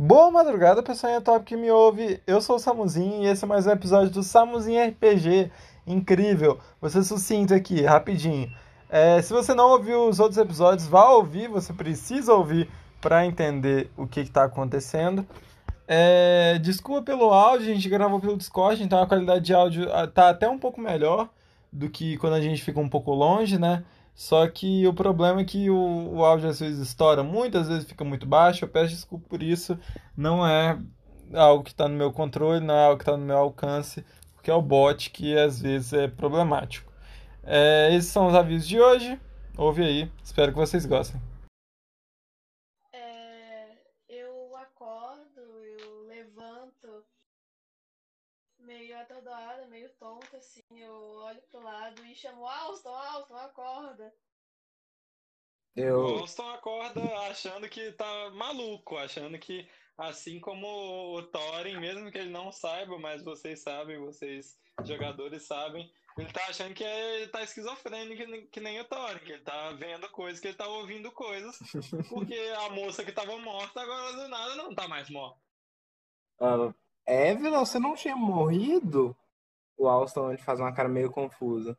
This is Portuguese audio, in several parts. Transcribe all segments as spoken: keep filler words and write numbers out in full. Boa madrugada, pessoal top que me ouve, eu sou o Samuzinho e esse é mais um episódio do Samuzinho R P G, incrível, você sucinto aqui, rapidinho. É, se você não ouviu os outros episódios, vá ouvir, você precisa ouvir para entender o que está acontecendo. É, desculpa pelo áudio, a gente gravou pelo Discord, então a qualidade de áudio está até um pouco melhor do que quando a gente fica um pouco longe, né? Só que o problema é que o, o áudio às vezes estoura muito, às vezes fica muito baixo. Eu peço desculpa por isso. Não é algo que está no meu controle, não é algo que está no meu alcance, porque é o bot que às vezes é problemático. É, esses são os avisos de hoje. Ouve aí. Espero que vocês gostem. É, eu acordo, eu levanto meio atordoada, meio tonta, assim, eu olho pro lado e chamo Alston, Alston, acorda. Eu... O Alston acorda achando que tá maluco, achando que, assim como o Thorin, mesmo que ele não saiba, mas vocês sabem, vocês jogadores sabem, ele tá achando que ele tá esquizofrênico que nem o Thorin, que ele tá vendo coisas, que ele tá ouvindo coisas, porque a moça que tava morta agora do nada não tá mais morta. Ah, Évila, você não tinha morrido? O Alston faz uma cara meio confusa.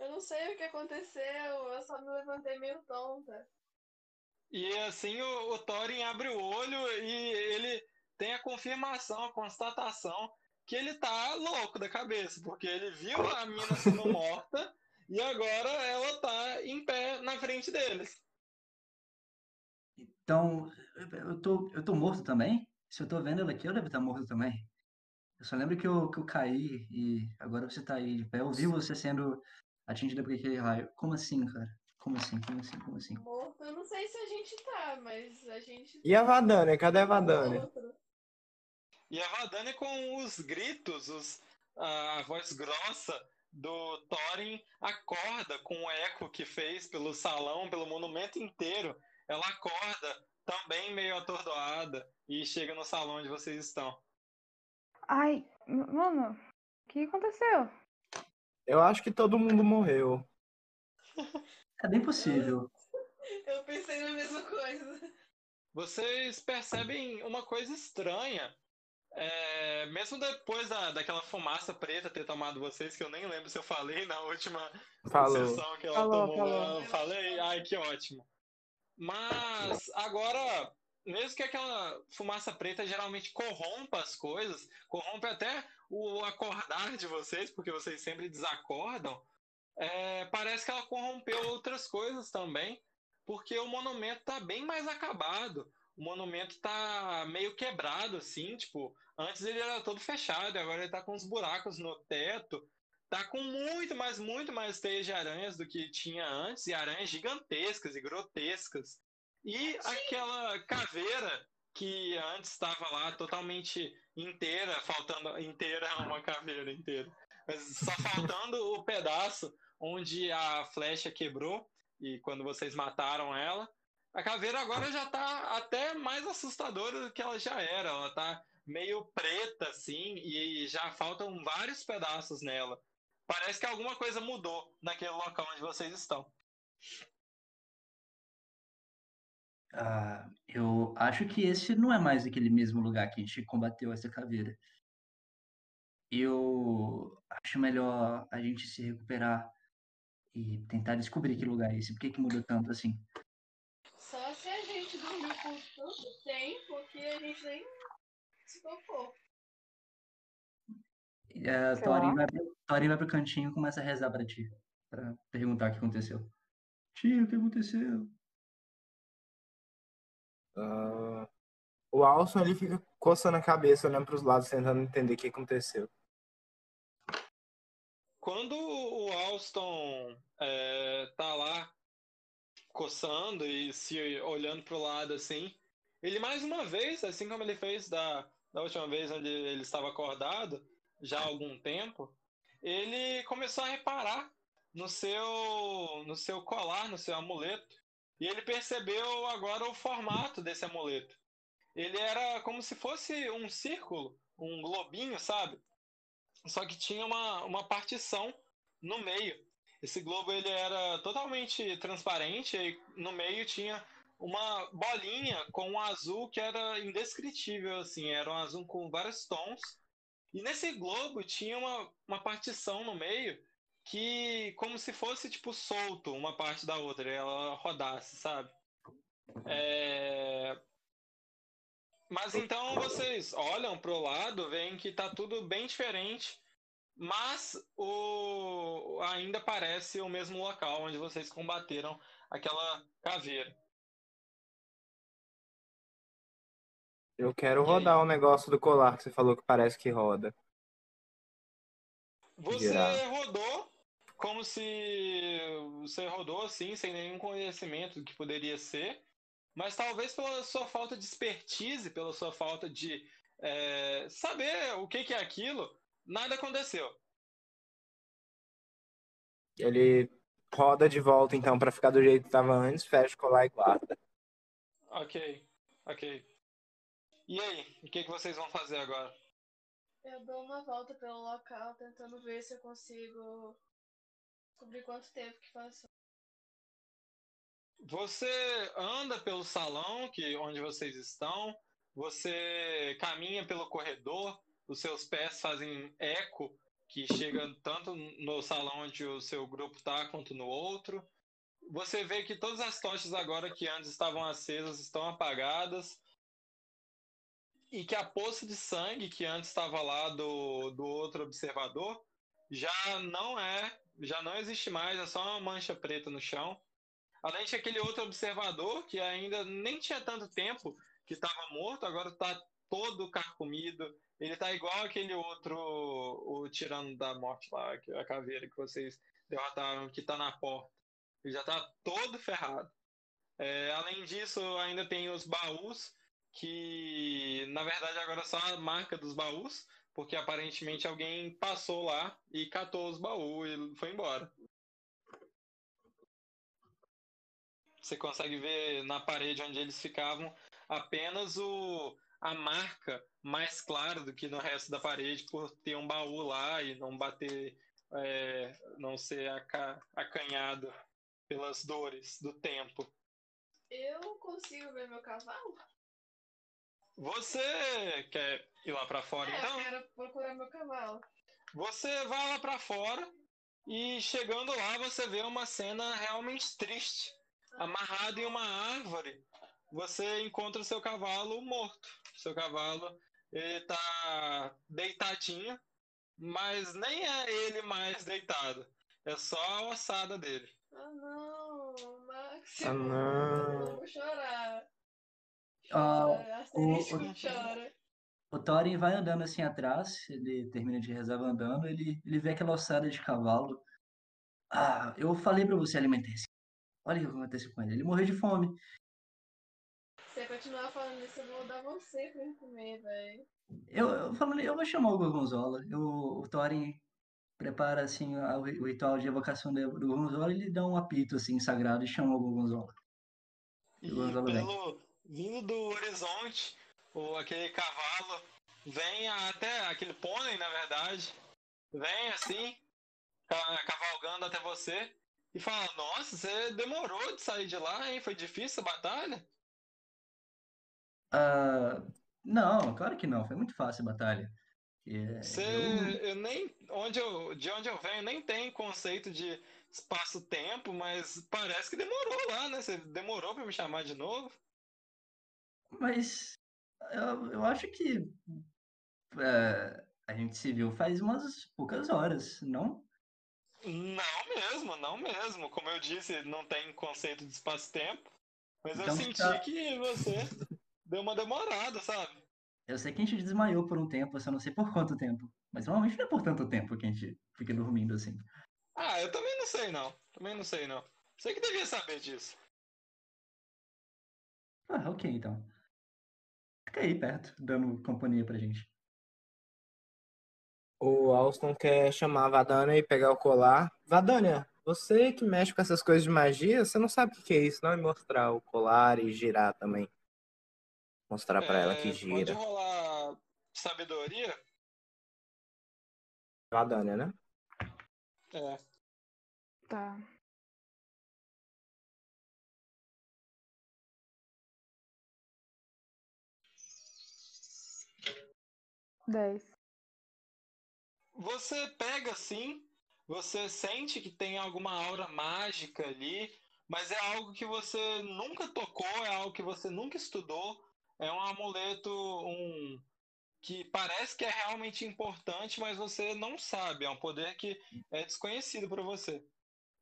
Eu não sei o que aconteceu, eu só me levantei meio tonta. E assim o, o Thorin abre o olho e ele tem a confirmação, a constatação que ele tá louco da cabeça, porque ele viu a mina sendo morta e agora ela tá em pé na frente deles. Então, eu tô, eu tô morto também? Se eu tô vendo ela aqui, eu devo estar morto também. Eu só lembro que eu, que eu caí e agora você tá aí de pé. Eu vi você sendo atingida por aquele raio. Como assim, cara? Como assim? Como assim? Como assim? Morto? Eu não sei se a gente tá, mas a gente... E a Vandana? Cadê a Vandana? E a Vandana com os gritos, os, a voz grossa do Thorin acorda com o eco que fez pelo salão, pelo monumento inteiro. Ela acorda também meio atordoada e chega no salão onde vocês estão. Ai, mano, o que aconteceu? Eu acho que todo mundo morreu. É bem possível. Eu, eu pensei na mesma coisa. Vocês percebem uma coisa estranha. É, mesmo depois da, daquela fumaça preta ter tomado vocês, que eu nem lembro se eu falei na última falou. sessão que ela falou, tomou. Falou. Eu falei? Ai, que ótimo. Mas agora... Mesmo que aquela fumaça preta geralmente corrompa as coisas, corrompe até o acordar de vocês, porque vocês sempre desacordam, é, parece que ela corrompeu outras coisas também, porque o monumento está bem mais acabado, o monumento está meio quebrado, assim, tipo, antes ele era todo fechado, agora ele está com uns buracos no teto, está com muito, mas muito mais teias de aranhas do que tinha antes, e aranhas gigantescas e grotescas. E aquela caveira que antes estava lá totalmente inteira, faltando... Inteira é uma caveira inteira. Mas só faltando o pedaço onde a flecha quebrou e quando vocês mataram ela. A caveira agora já está até mais assustadora do que ela já era. Ela está meio preta, assim, e já faltam vários pedaços nela. Parece que alguma coisa mudou naquele local onde vocês estão. Ah, eu acho que esse não é mais aquele mesmo lugar que a gente combateu essa caveira. Eu acho melhor a gente se recuperar e tentar descobrir que lugar é esse. Por que que mudou tanto assim? Só se a gente dormiu por tanto tempo que a gente nem se tocou. É, Thorin vai, Thorin vai pro cantinho e começa a rezar pra ti, pra perguntar o que aconteceu. Tio, o que aconteceu? Uh, o Alston ele fica coçando a cabeça, olhando para os lados, tentando entender o que aconteceu. Quando o Alston é, tá lá coçando e se olhando para o lado assim, ele mais uma vez, assim como ele fez da, da última vez onde ele estava acordado, já há algum tempo, ele começou a reparar no seu, no seu colar, no seu amuleto. E ele percebeu agora o formato desse amuleto. Ele era como se fosse um círculo, um globinho, sabe? Só que tinha uma, uma partição no meio. Esse globo ele era totalmente transparente e no meio tinha uma bolinha com um azul que era indescritível, assim, era um azul com vários tons. E nesse globo tinha uma, uma partição no meio que, como se fosse, tipo, solto uma parte da outra, e ela rodasse, sabe? É... Mas então vocês olham pro lado, veem que tá tudo bem diferente, mas o... ainda parece o mesmo local onde vocês combateram aquela caveira. Eu quero rodar o um negócio do colar que você falou que parece que roda. Você yeah. rodou como se... Você rodou, assim, sem nenhum conhecimento do que poderia ser. Mas talvez pela sua falta de expertise, pela sua falta de é, saber o que, que é aquilo, nada aconteceu. Ele roda de volta, então, pra ficar do jeito que estava antes, fecha o colar e guarda. Ok, ok. E aí, o que, que vocês vão fazer agora? Eu dou uma volta pelo local, tentando ver se eu consigo descobrir quanto tempo que passou. Você anda pelo salão, que, onde vocês estão, você caminha pelo corredor, os seus pés fazem eco, que chega tanto no salão onde o seu grupo está, quanto no outro. Você vê que todas as tochas agora que antes estavam acesas estão apagadas, e que a poça de sangue que antes estava lá do, do outro observador já não é, já não existe mais, é só uma mancha preta no chão. Além de aquele outro observador que ainda nem tinha tanto tempo que estava morto, agora está todo carcomido. Ele está igual aquele outro, o tirano da morte lá, a caveira que vocês derrotaram, que está na porta. Ele já está todo ferrado. É, além disso, ainda tem os baús, que na verdade agora só a marca dos baús, porque aparentemente alguém passou lá e catou os baús e foi embora. Você consegue ver na parede onde eles ficavam apenas o, a marca mais clara do que no resto da parede, por ter um baú lá e não bater, é, não ser aca, acanhado pelas dores do tempo. Eu consigo ver meu cavalo? Você quer ir lá pra fora, é, então? Eu quero procurar meu cavalo. Você vai lá pra fora e, chegando lá, você vê uma cena realmente triste. Amarrado em uma árvore, você encontra o seu cavalo morto. O seu cavalo, ele tá deitadinho, mas nem é ele mais deitado. É só a ossada dele. Ah, oh, não, Max. Ah, não. Eu vou chorar. Chora, oh, o, o, chora. O Thorin vai andando assim atrás, ele termina de rezar andando, ele, ele vê aquela ossada de cavalo. Ah, eu falei pra você alimentar-se. Olha o que aconteceu com ele, ele morreu de fome. Se eu continuar falando isso, eu vou dar você pra ele comer, velho. Eu, eu, eu vou chamar o Gorgonzola. Eu, o Thorin prepara assim, a, o ritual de evocação do, do Gorgonzola, e ele dá um apito assim, sagrado, e chama o Gorgonzola. E o Gorgonzola pelo vindo do horizonte, ou aquele cavalo vem até, aquele pônei, na verdade, vem assim, cavalgando até você. E fala, nossa, você demorou de sair de lá, hein? Foi difícil a batalha? Uh, não, claro que não. Foi muito fácil a batalha. Yeah, você, eu... Eu nem, onde eu, de onde eu venho, nem tem conceito de espaço-tempo, mas parece que demorou lá, né? Você demorou pra me chamar de novo. Mas eu, eu acho que uh, a gente se viu faz umas poucas horas, não? Não mesmo, não mesmo. Como eu disse, não tem conceito de espaço-tempo. Mas então, eu senti tá... que você deu uma demorada, sabe? Eu sei que a gente desmaiou por um tempo, eu só não sei por quanto tempo. Mas normalmente não é por tanto tempo que a gente fica dormindo assim. Ah, eu também não sei não. Também não sei não. Você que devia saber disso. Ah, ok então. Fica aí perto, dando companhia pra gente. O Alston quer chamar a Vandana e pegar o colar. Vandana, você que mexe com essas coisas de magia, você não sabe o que é isso, não? E mostrar o colar e girar também. Mostrar pra é, ela que gira. Pode rolar sabedoria? Vandana, né? É. Tá. dez. Você pega assim, você sente que tem alguma aura mágica ali, mas é algo que você nunca tocou, é algo que você nunca estudou, é um amuleto um, que parece que é realmente importante, mas você não sabe, é um poder que é desconhecido para você.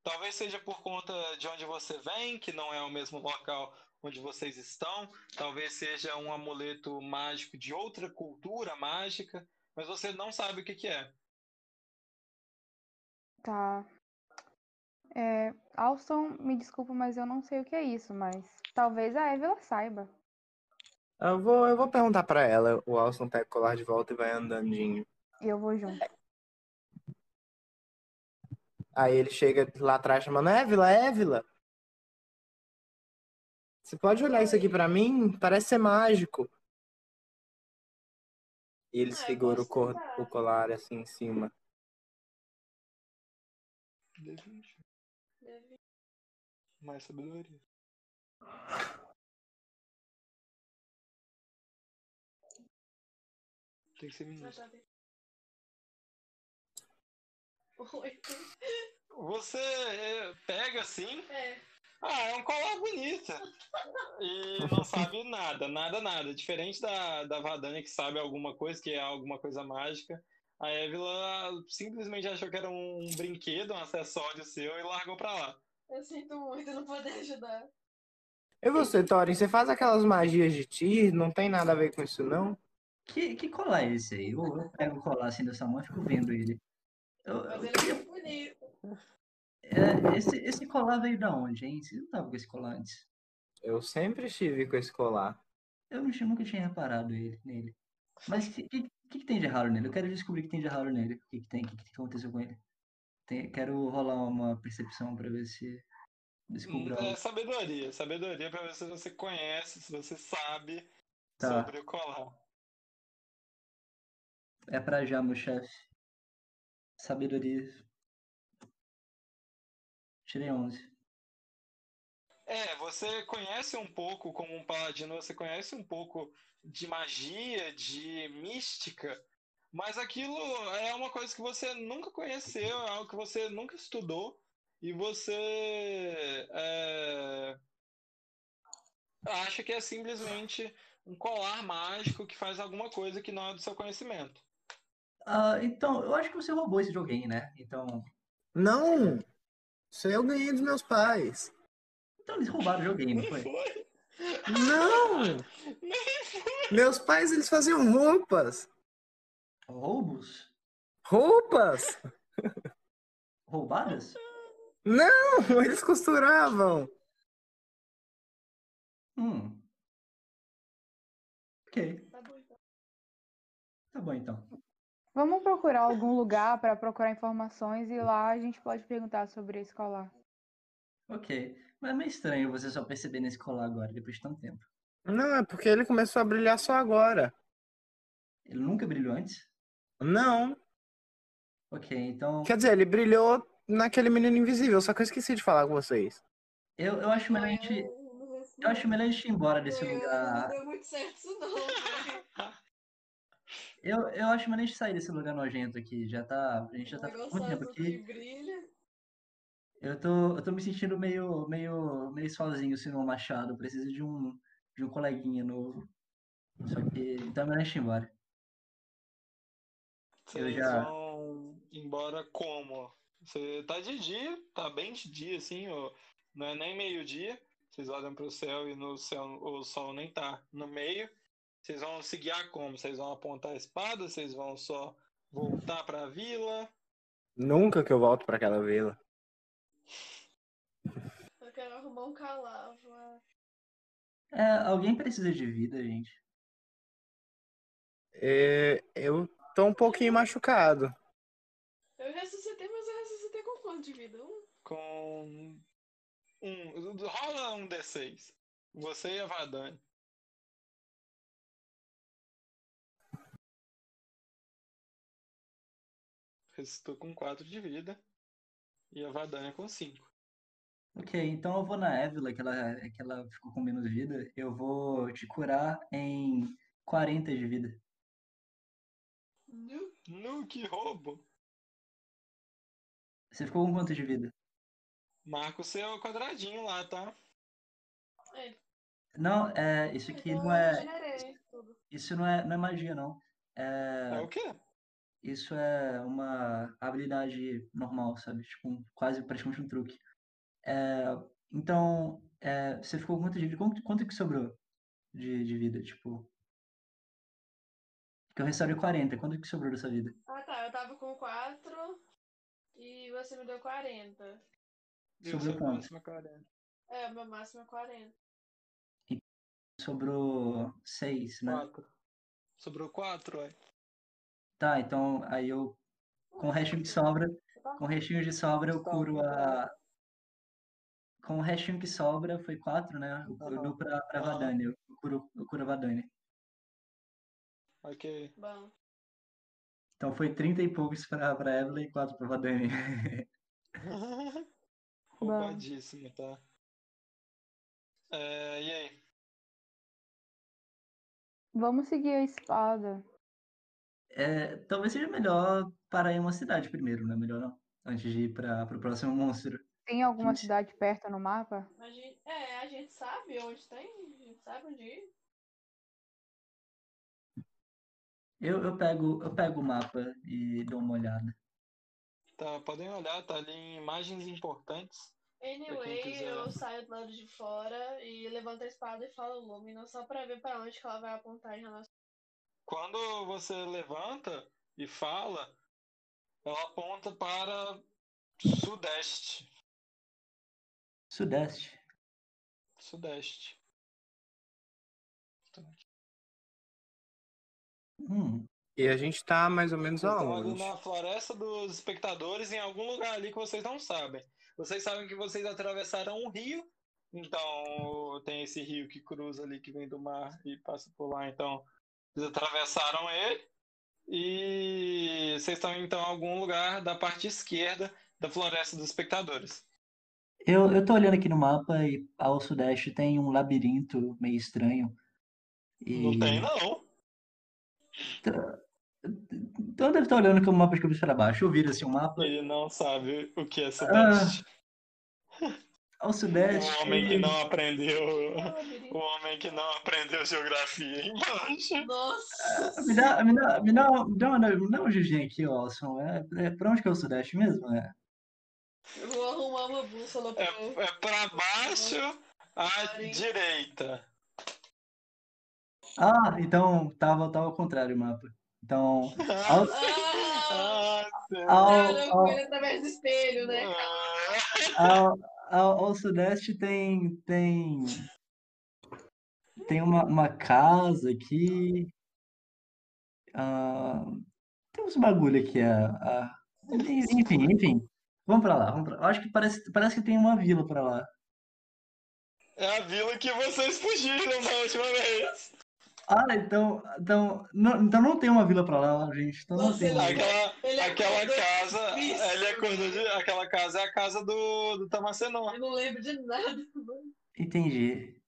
Talvez seja por conta de onde você vem, que não é o mesmo local onde vocês estão, talvez seja um amuleto mágico de outra cultura mágica, mas você não sabe o que que é. Tá. É, Alston, me desculpa, mas eu não sei o que é isso, mas talvez a Évila saiba. Eu vou, eu vou perguntar pra ela. O Alston pega o colar de volta e vai andandinho. Eu vou junto. Aí ele chega lá atrás chamando, Évila, Évila! Você pode olhar isso aqui pra mim? Parece ser mágico. E ele ah, segura o, cor, o colar assim em cima. Mais sabedoria. Tem que ser ministro. Você pega assim? É. Ah, é um colar bonito. E não sabe nada, nada, nada. Diferente da, da Vandana, que sabe alguma coisa, que é alguma coisa mágica. A Évila simplesmente achou que era um brinquedo, um acessório seu e largou pra lá. Eu sinto muito não poder ajudar. E você, Thorin, você faz aquelas magias de ti? Não tem nada a ver com isso, não? Que, que colar é esse aí? Eu, eu pego o colar assim da sua mão e fico vendo ele. Eu, Mas eu, ele é bonito. É, esse, esse colar veio da onde, hein? Você não tava com esse colar antes? Eu sempre estive com esse colar. Eu nunca tinha reparado ele, nele. Mas o que, que, que tem de errado nele? Eu quero descobrir o que tem de errado nele. O que, que tem? O que, que aconteceu com ele? Tem, quero rolar uma percepção pra ver se descobrir algo. É sabedoria. Sabedoria pra ver se você conhece, se você sabe tá. sobre o colar. É pra já, meu chefe. Sabedoria... Tirei onze. É, você conhece um pouco, como um paladino, você conhece um pouco de magia, de mística, mas aquilo é uma coisa que você nunca conheceu, é algo que você nunca estudou, e você é, acha que é simplesmente um colar mágico que faz alguma coisa que não é do seu conhecimento. Ah, então, eu acho que você roubou esse de alguém, né? Então... Não! Isso eu ganhei dos meus pais. Então eles roubaram o joguinho, não foi? foi? Não! Nem foi. Meus pais, eles faziam roupas. Roubos? Roupas! Roubadas? Não! Eles costuravam. Hum. Ok. Tá bom, então. Tá bom, então. Vamos procurar algum lugar para procurar informações e lá a gente pode perguntar sobre esse colar. Ok. Mas é meio estranho você só perceber nesse colar agora, depois de tanto tempo. Não, é porque ele começou a brilhar só agora. Ele nunca brilhou antes? Não. Ok, então... Quer dizer, ele brilhou naquele menino invisível, só que eu esqueci de falar com vocês. Eu, eu acho melhor a gente... Eu acho melhor a gente ir embora desse lugar. Não deu muito certo isso não. Eu, eu acho melhor a gente sair desse lugar nojento aqui. Já tá, a gente já tá muito tempo aqui. Brilha. Eu tô, eu tô me sentindo meio, meio, meio sozinho, se não machado. Eu preciso de um, de um coleguinha novo. Só que, então é melhor a gente ir embora. Vocês eu já... vão embora como? Você tá de dia, tá bem de dia, assim, ó. Não é nem meio-dia. Vocês olham pro céu e no céu o sol nem tá no meio. Vocês vão se guiar como? Vocês vão apontar a espada? Vocês vão só voltar pra vila? Nunca que eu volto pra aquela vila. Eu quero arrumar um calavo. É, alguém precisa de vida, gente. É, eu tô um pouquinho machucado. Eu ressuscitei, mas eu ressuscitei com quanto de vida? Um? Com... um. Rola um D seis. Você e a Vandana. Estou com quatro de vida e a Vandana com cinco. Ok, então eu vou na Évila, que ela, que ela ficou com menos vida. Eu vou te curar em quarenta de vida. Não, não, que roubo. Você ficou com quanto de vida? Marca o seu quadradinho lá, tá? É. Não, é, isso aqui não é... Isso não é, não é magia, não. É... é o quê? Isso é uma habilidade normal, sabe? Tipo, um, quase praticamente um truque. É, então, é, você ficou com quanto de vida? Quanto, quanto que sobrou de, de vida, tipo... Porque eu restaurei quarenta. Quanto que sobrou dessa vida? Ah, tá. Eu tava com quatro e você me deu quarenta. Sobrou quanto? quarenta. É, meu máximo é quarenta. E sobrou seis, né? quatro. Sobrou quatro, é. Tá, então aí eu, com o restinho de sobra, com o restinho de sobra eu curo a... Com o restinho que sobra, foi quatro, né? Eu, eu dou pra, pra Vandana, eu curo, eu curo a Vandana. Ok. Bom. Então foi trinta e poucos pra, pra Évila e quatro pra Vandana. Roubadíssimo, tá? É, e aí? Vamos seguir a espada. É, talvez seja melhor parar em uma cidade primeiro, não é melhor não? Antes de ir para o próximo monstro. Tem alguma gente... cidade perto no mapa? A gente, é, a gente sabe onde tem, a gente sabe onde ir. Eu, eu, pego, eu pego o mapa e dou uma olhada. Tá, podem olhar, tá ali em imagens importantes. Anyway, eu saio do lado de fora e levanto a espada e falo Lúmina só pra ver pra onde que ela vai apontar em relação. Quando você levanta e fala, ela aponta para sudeste. Sudeste? Sudeste. Hum. E a gente tá mais ou menos aonde? Na Floresta dos Espectadores, em algum lugar ali que vocês não sabem. Vocês sabem que vocês atravessaram um rio, então tem esse rio que cruza ali, que vem do mar e passa por lá, então vocês atravessaram ele e vocês estão então em algum lugar da parte esquerda da Floresta dos Espectadores. Eu, eu tô olhando aqui no mapa e ao sudeste tem um labirinto meio estranho. E... Não tem, não. Tá... Então deve estar olhando com o mapa de cabeça para baixo. Eu viro assim o mapa. Ele não sabe o que é sudeste. Ah, ao sudeste. O homem que não aprendeu. O homem que não aprendeu geografia embaixo. Nossa! Ah, me dá, me dá, me dá, me dá, me dá um G G aqui, Alston. É, é pra onde que é o sudeste mesmo? É. Eu vou arrumar uma bússola pra. É, é pra baixo à direita. Ah, então tava, tava ao contrário o mapa. Então, ao... Ah, ao, ao, através do espelho, né? Ao, ao, ao sudeste tem tem tem uma, uma casa aqui. Uh, tem uns bagulho aqui, uh, uh, enfim, enfim. Vamos para lá. Vamos pra, acho que parece parece que tem uma vila para lá. É a vila que vocês fugiram da última vez. Ah, então, então, não, então não tem uma vila pra lá, gente. Então não tem. Aquela, aquela casa, ele acordou de, aquela casa é a casa do, do Thamascenor. Eu não lembro de nada. Entendi.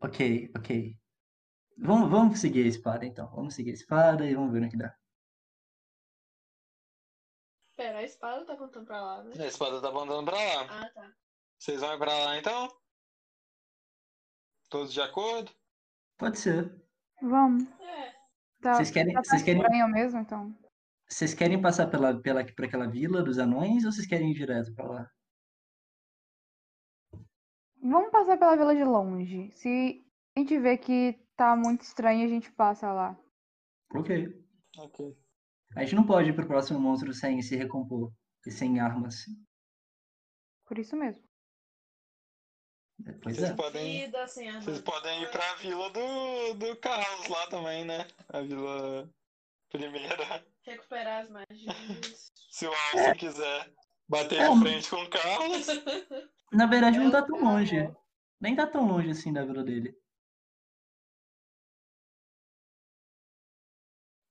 Ok, ok. Vamos, vamos seguir a espada, então. Vamos seguir a espada e vamos ver no que dá. Pera, a espada tá apontando pra lá, né? A espada tá apontando pra lá. Ah, tá. Vocês vão pra lá, então? Todos de acordo? Pode ser. Vamos. É. Tá, vocês querem, tá vocês querem... mesmo, então. Vocês querem passar pela, pela, por aquela vila dos anões ou vocês querem ir direto pra lá? Vamos passar pela vila de longe. Se a gente vê que tá muito estranho, a gente passa lá. Ok. Ok. A gente não pode ir pro próximo monstro sem se recompor e sem armas. Por isso mesmo. Pois vocês, é. podem, vocês podem ir pra vila do, do caos lá também, né? A vila primeira. Recuperar as magias. Se o Alston é. quiser bater é. de frente com o caos. Na verdade, não tá tão longe. Nem tá tão longe assim da vila dele.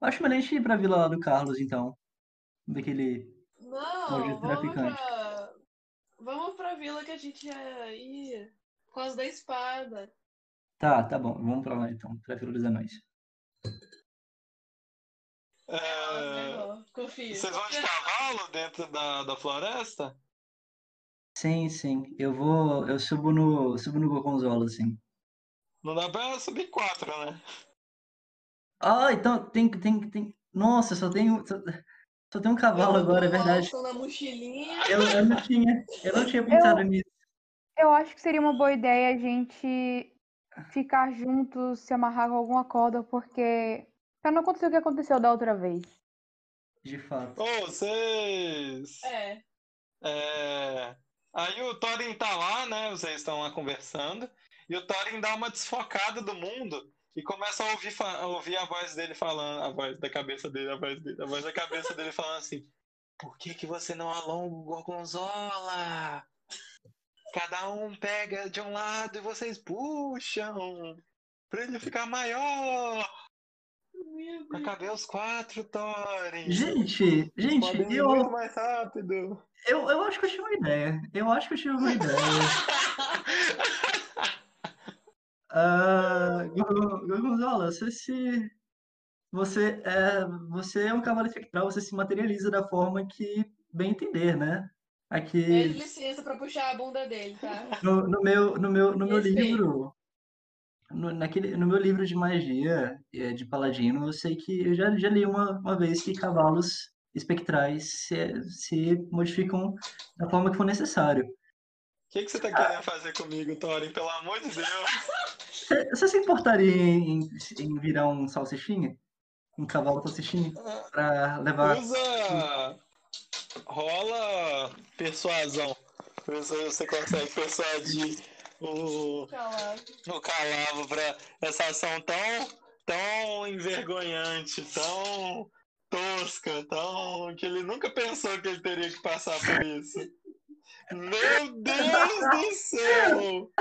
Acho melhor a gente ir pra vila lá do Carlos, então. Daquele. Não, traficante. Vamos pra vila que a gente ia por causa da espada. Tá, tá bom. Vamos pra lá então, pra vila dos anões. É... Confio. Vocês vão de cavalo dentro da, da floresta? Sim, sim. Eu vou. Eu subo no. Subo no Gorgonzola, assim. Não dá pra subir quatro, né? Ah, então tem que. Tem, tem... Nossa, só tem um. Só... Só tem um cavalo eu agora, é verdade. Na mochilinha. Eu, eu não tinha. Eu não tinha pensado eu, nisso. Eu acho que seria uma boa ideia a gente ficar juntos, se amarrar com alguma corda, porque. Pra não acontecer o que aconteceu da outra vez. De fato. Ô, vocês. É. É. Aí o Thorin tá lá, né? Vocês estão lá conversando. E o Thorin dá uma desfocada do mundo e começa a ouvir, a ouvir a voz dele falando, a voz da cabeça dele, a voz, dele, a voz da cabeça dele falando assim: por que que você não alonga o Gorgonzola? Cada um pega de um lado e vocês puxam pra ele ficar maior. Acabei os quatro, Thorin. Gente, gente, ir eu... muito mais rápido. Eu, eu acho que eu tive uma ideia. Eu acho que eu tive uma ideia. uh, Gorgonzola, você se... Você é, você é um cavalo espectral, você se materializa da forma que bem entender, né? Aqui... Ele licença pra puxar a bunda dele, tá? No, no meu, no meu, no meu livro... No, naquele, no meu livro de magia de paladino, eu sei que eu já, já li uma, uma vez que cavalos espectrais se, se modificam da forma que for necessário. O que, que você tá ah. querendo fazer comigo, Thorin? Pelo amor de Deus! Você se importaria em, em virar um salsichinha? Um cavalo salsichinha? Pra levar... Usa... Rola persuasão. Você consegue persuadir o calavo, calavo para essa ação tão, tão envergonhante, tão tosca, tão que ele nunca pensou que ele teria que passar por isso. Meu Deus do céu!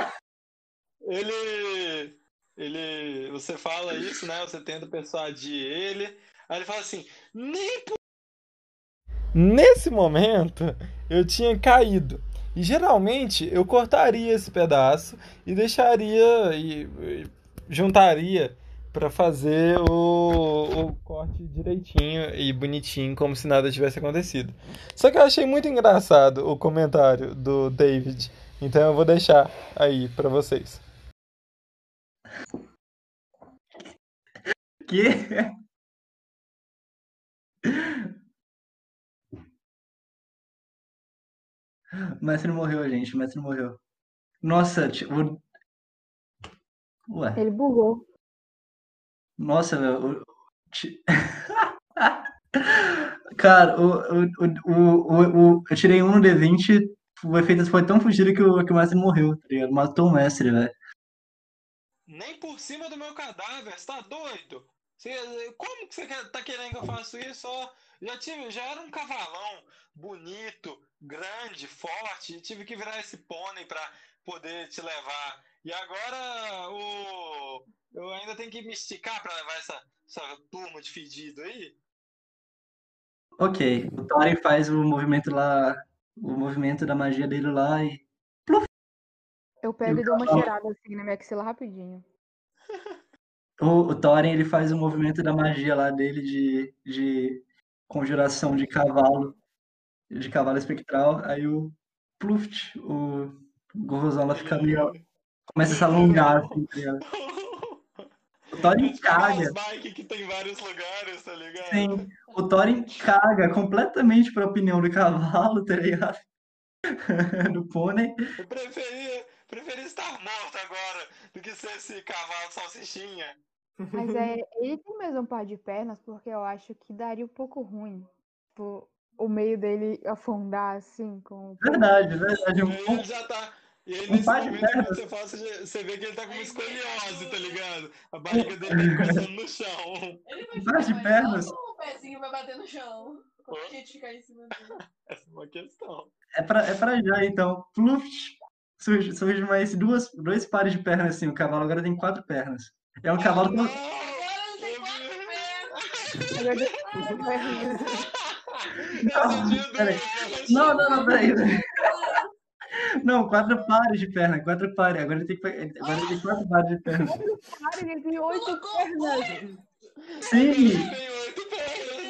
Ele, ele, você fala isso, né? Você tenta persuadir ele. Aí ele fala assim: nem por... Nesse momento, eu tinha caído. E geralmente eu cortaria esse pedaço e deixaria e, e juntaria para fazer o, o corte direitinho e bonitinho, como se nada tivesse acontecido. Só que eu achei muito engraçado o comentário do David, então eu vou deixar aí para vocês. Que? O mestre morreu, gente. O mestre morreu. Nossa, tipo... Ué. Ele bugou. Nossa, velho. Cara, o, o, o, o, eu tirei um no D vinte. O efeito foi tão fugido que o, que o mestre morreu, tá ligado? Matou o mestre, velho. Nem por cima do meu cadáver, você tá doido? Você, como que você tá querendo que eu faça isso? Já, tive, já era um cavalão bonito, grande, forte, e tive que virar esse pônei pra poder te levar. E agora o... eu ainda tenho que me esticar pra levar essa, essa turma de fedido aí? Ok, o Thorin faz o movimento lá, o movimento da magia dele lá e... Pluf! Eu pego e, e dou uma cheirada assim na minha axila rapidinho. o, o Thorin, ele faz o movimento da magia lá dele de... de... conjuração de cavalo, de cavalo espectral, aí o pluft, o Gorgonzola fica meio... começa a se alongar, assim, tá ligado? O Thorin caga. Que tem vários lugares, tá ligado? Sim, o Thorin caga completamente pra opinião do cavalo, tá ligado? Do pônei. Eu preferia, preferia estar morto agora do que ser esse cavalo salsichinha. Mas é, ele tem mais um par de pernas, porque eu acho que daria um pouco ruim. Tipo, o meio dele afundar, assim, com... Verdade, verdade. Um... Ele já tá... E aí, um nesse momento que você fala, você vê que ele tá com uma escoliose, tá ligado? A barriga dele tá encostando no chão. Ele vai um par de pernas. O pezinho vai bater no chão. Como a gente fica em cima dele? Essa é uma questão. É pra, é pra já, então. Pluf, surge, surge mais duas, dois pares de pernas, assim. O cavalo agora tem quatro pernas. É um cavalo... Agora ele tem quatro pernas. Não, não, não, peraí. Não, quatro pares de perna, quatro pares. Agora ele tem, agora ele tem quatro pares de perna. Quatro pares, ele tem oito pernas. Sim. Ele tem oito pernas.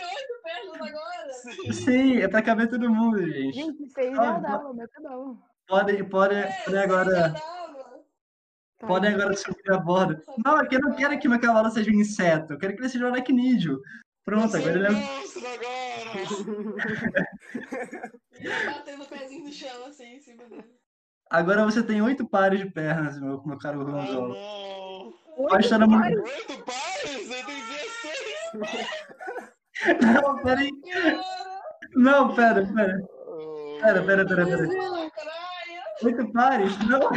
Sim, é pra caber todo mundo, gente. Gente, isso aí não dá, o meu tá bom. Podem pode, pode agora... Podem agora subir a borda. Não, eu não quero que meu cavalo seja um inseto. Eu quero que ele seja um aracnídeo. Pronto, agora ele é... Batendo o pezinho no chão, assim, em cima dele. Agora você tem oito pares de pernas, meu, meu caro Gorgonzola. Oh, oito pares? Oito pares? Eu tenho dezesseis. Não, peraí. Não, pera, pera. Pera, pera, pera, pera. Oito pares? Não.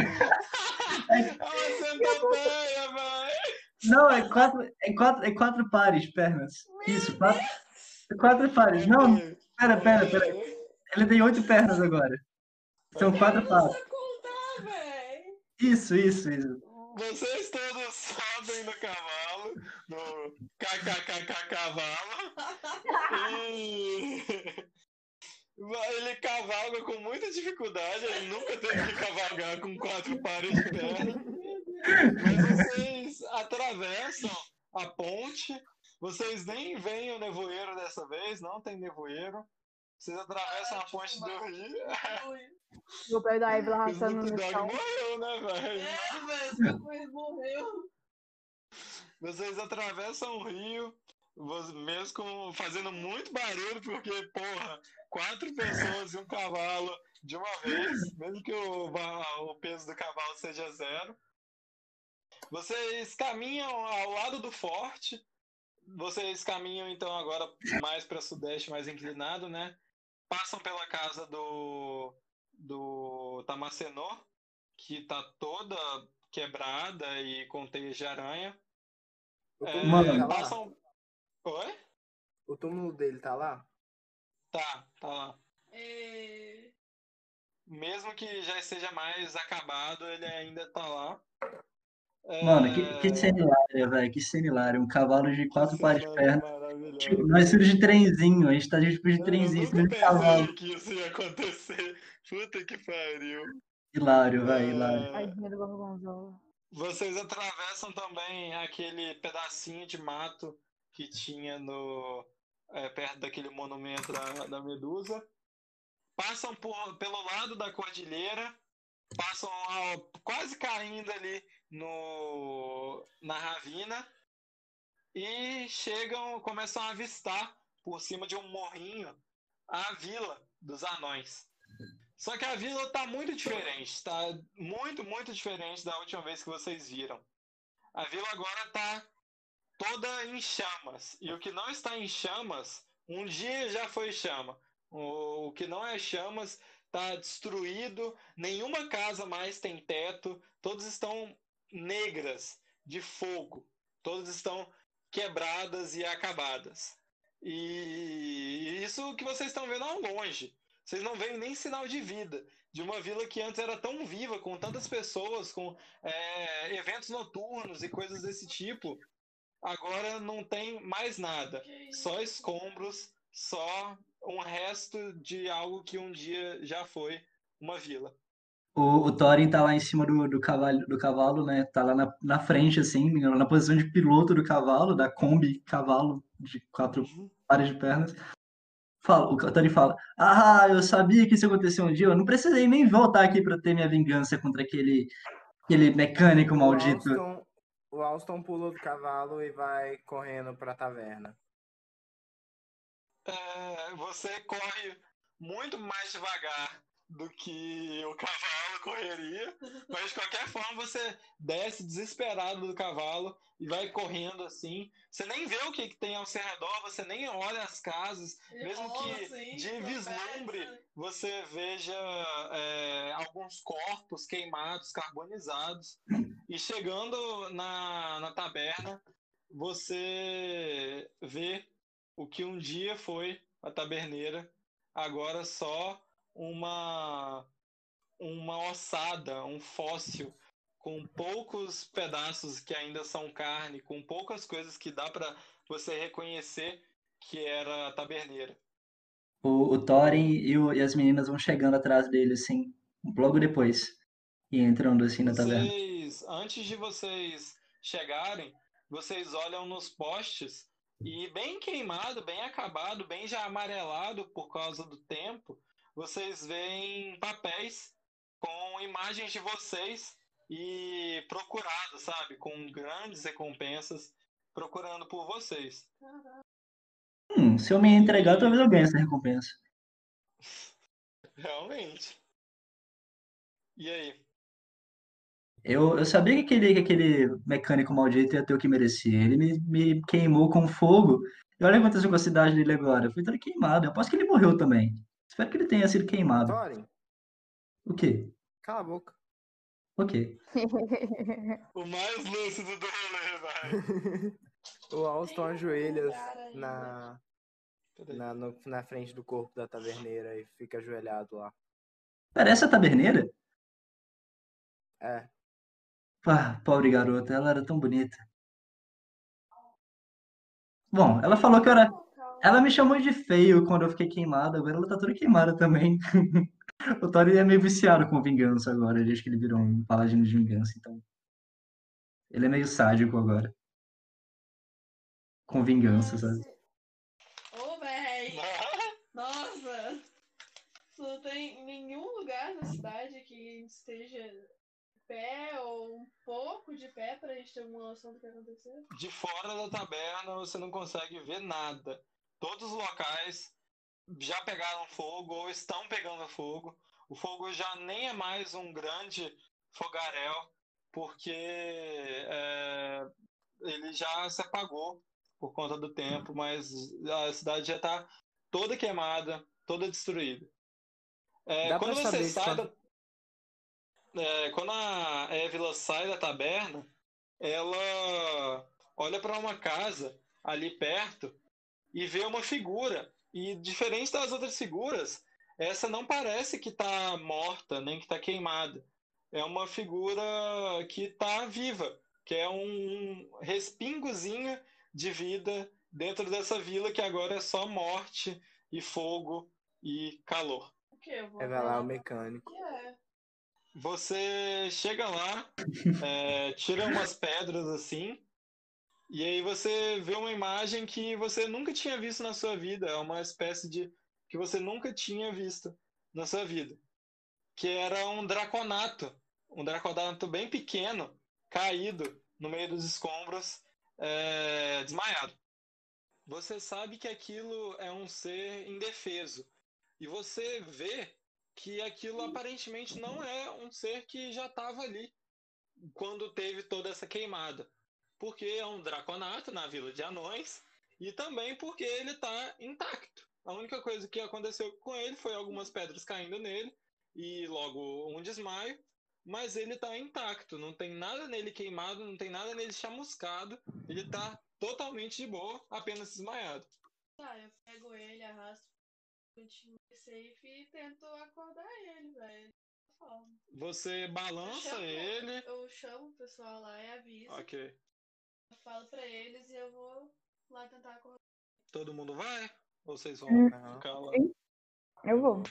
Não, é quatro, é quatro, é quatro pares de pernas. Isso, quatro, quatro pares. Não, pera, pera, pera. Ele tem oito pernas agora. São quatro pares. Isso, isso, isso. Vocês todos sabem do cavalo, do kkkk cavalo. E... ele cavalga com muita dificuldade, ele nunca teve que cavalgar com quatro pares de pernas. Mas vocês atravessam a ponte, vocês nem veem o nevoeiro dessa vez, não tem nevoeiro. Vocês atravessam ah, a ponte do rio. Vou pegar a Évila arrastando no chão. Morreu, né, velho? É, velho, depois morreu. Vocês atravessam o rio, mesmo com, fazendo muito barulho, porque, porra, quatro pessoas e um cavalo de uma vez, mesmo que o, o peso do cavalo seja zero. Vocês caminham ao lado do forte. Vocês caminham, então, agora mais para sudeste, mais inclinado, né? Passam pela casa do... do Thamascenor, que tá toda quebrada e com teias de aranha. É, mano, passam... tá lá? Oi? O túmulo dele tá lá? Tá, tá lá. É... mesmo que já esteja mais acabado, ele ainda tá lá. É... mano, que, que cena hilária, velho. Que cena hilária. Um cavalo de quatro que pares de perna. Tipo, nós somos de trenzinho, a gente tá tipo de trenzinho, de cavalo. Que isso ia acontecer. Puta que pariu. Hilário, vai, hilário. É... vocês atravessam também aquele pedacinho de mato que tinha no é, perto daquele monumento da, da Medusa. Passam por, pelo lado da cordilheira, passam ao, quase caindo ali no, na ravina. E chegam, começam a avistar por cima de um morrinho a Vila dos Anões. Só que a vila tá muito diferente, tá muito, muito diferente da última vez que vocês viram. A vila agora tá toda em chamas. E o que não está em chamas, um dia já foi chama. O que não é chamas tá destruído, nenhuma casa mais tem teto, todas estão negras de fogo, todas estão quebradas e acabadas. E isso que vocês estão vendo ao longe. Vocês não veem nem sinal de vida de uma vila que antes era tão viva, com tantas pessoas, com é, eventos noturnos e coisas desse tipo. Agora não tem mais nada. Só escombros, só um resto de algo que um dia já foi uma vila. O, o Thorin tá lá em cima do, do, cavalo, do cavalo, né? Tá lá na, na frente, assim, na posição de piloto do cavalo, da Kombi cavalo de quatro pares de pernas. Fala, o Thorin fala, ah, eu sabia que isso acontecia um dia, eu não precisei nem voltar aqui pra ter minha vingança contra aquele, aquele mecânico maldito. O Alston, o Alston pulou do cavalo e vai correndo pra taverna. É, você corre muito mais devagar do que o cavalo correria, mas de qualquer forma você desce desesperado do cavalo e vai correndo assim, você nem vê o que tem ao seu redor, você nem olha as casas, e mesmo rola, que sim, de vislumbre peça. Você veja é, alguns corpos queimados, carbonizados, e chegando na, na taberna, você vê o que um dia foi a taberneira, agora só Uma, uma ossada, um fóssil, com poucos pedaços que ainda são carne, com poucas coisas que dá pra você reconhecer que era a taberneira. O, o Thorin e, o, e as meninas vão chegando atrás dele, assim, logo depois, e entrando assim na taberna. Vocês, antes de vocês chegarem, vocês olham nos postes E bem queimado, bem acabado, bem já amarelado por causa do tempo, vocês veem papéis com imagens de vocês e procurado, sabe? Com grandes recompensas procurando por vocês. Hum, se eu me entregar, talvez eu ganhe essa recompensa. Realmente. E aí? Eu, eu sabia que aquele, que aquele mecânico maldito ia ter o que merecia. Ele me, me queimou com fogo. E olha o que aconteceu com a cidade dele agora. Eu fui todo queimado. Eu aposto que ele morreu também. Espero que ele tenha sido queimado. Thorin. O quê? Cala a boca. Ok. O mais lúcido do rolê, vai. O Alston ajoelha na, na, no, na frente do corpo da taverneira e fica ajoelhado lá. Parece a taverneira? É. Ah, pobre garota, ela era tão bonita. Bom, ela falou que eu era... Ela me chamou de feio quando eu fiquei queimada, agora ela tá toda queimada também. O Thorin é meio viciado com vingança agora, desde que ele virou um paladino de vingança, então... Ele é meio sádico agora. Com vingança, nossa, sabe? Ô, oh, véi! Nossa! Não tem nenhum lugar na cidade que esteja pé ou um pouco de pé pra gente ter uma noção do que aconteceu? De fora da taberna você não consegue ver nada. Todos os locais já pegaram fogo ou estão pegando fogo. O fogo já nem é mais um grande fogaréu, porque é, ele já se apagou por conta do tempo, mas a cidade já está toda queimada, toda destruída. É, quando você sai da... É, quando a Évila sai da taberna, ela olha para uma casa ali perto e vê uma figura. E diferente das outras figuras, essa não parece que está morta, nem que está queimada. É uma figura que está viva, que é um respingozinho de vida dentro dessa vila que agora é só morte e fogo e calor. O que eu vou... É, vai lá o mecânico. É. Você chega lá, é, tira umas pedras assim, e aí você vê uma imagem que você nunca tinha visto na sua vida, é uma espécie de... que você nunca tinha visto na sua vida, que era um draconato, um draconato bem pequeno, caído no meio dos escombros, é, desmaiado. Você sabe que aquilo é um ser indefeso, e você vê que aquilo aparentemente não é um ser que já estava ali quando teve toda essa queimada. Porque é um draconato na Vila de Anões e também porque ele está intacto. A única coisa que aconteceu com ele foi algumas pedras caindo nele e logo um desmaio, mas ele está intacto, não tem nada nele queimado, não tem nada nele chamuscado, ele está totalmente de boa, apenas desmaiado. Tá, eu pego ele, arrasto. Continuo safe e tento acordar ele, velho. Você balança eu chamo, ele. Eu chamo o pessoal lá e aviso. Ok. Eu falo pra eles e eu vou lá tentar acordar. Todo mundo vai? Ou vocês vão ficar lá? Eu vou.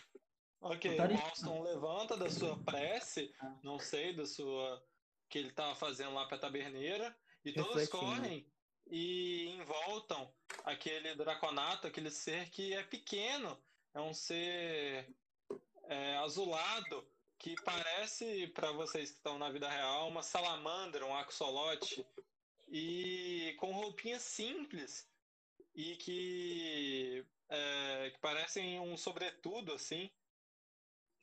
Ok, o Alston levanta da sua prece, não sei, da sua... que ele tá fazendo lá pra taberneira. E eu todos correm assim, e envoltam aquele draconato, aquele ser que é pequeno. É um ser é, azulado, que parece, para vocês que estão na vida real, uma salamandra, um axolote, e com roupinhas simples, e que, é, que parecem um sobretudo, assim.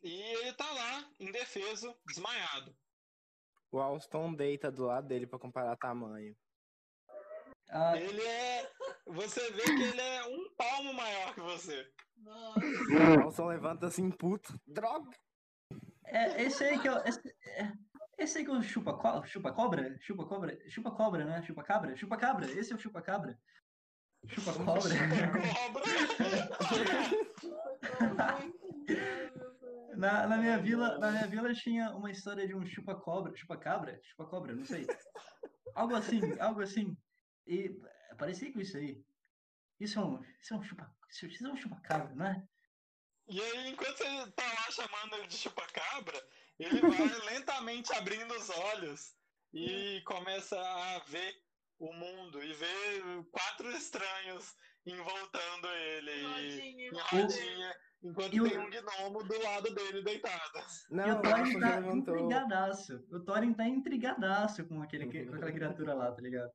E ele tá lá, indefeso, desmaiado. O Alston deita do lado dele para comparar tamanho. Ah. Ele é... Você vê que ele é um palmo maior que você. Nossa. O Alston levanta assim, puto. Droga! É, esse aí que eu... Esse, é, esse aí que eu chupa, co, chupa cobra? Chupa cobra? Chupa cobra, né? Chupa cabra? Chupa cabra! Esse é o chupa cabra. Chupa cobra? na, na, minha vila, na minha vila tinha uma história de um chupa cobra. Chupa cabra? Chupa cobra, não sei. Algo assim, algo assim. E parecia com isso aí. Isso é um, isso é um chupa, isso é um chupacabra, não é? E aí, enquanto você tá lá chamando ele de chupacabra, ele vai lentamente abrindo os olhos e começa a ver o mundo e ver quatro estranhos envoltando ele. Rodinha, rodinha. Enquanto o... tem um gnomo do lado dele deitado. Não, e o Thorin tá levantou. intrigadaço. O Thorin tá intrigadaço com, aquele, com aquela criatura lá, tá ligado?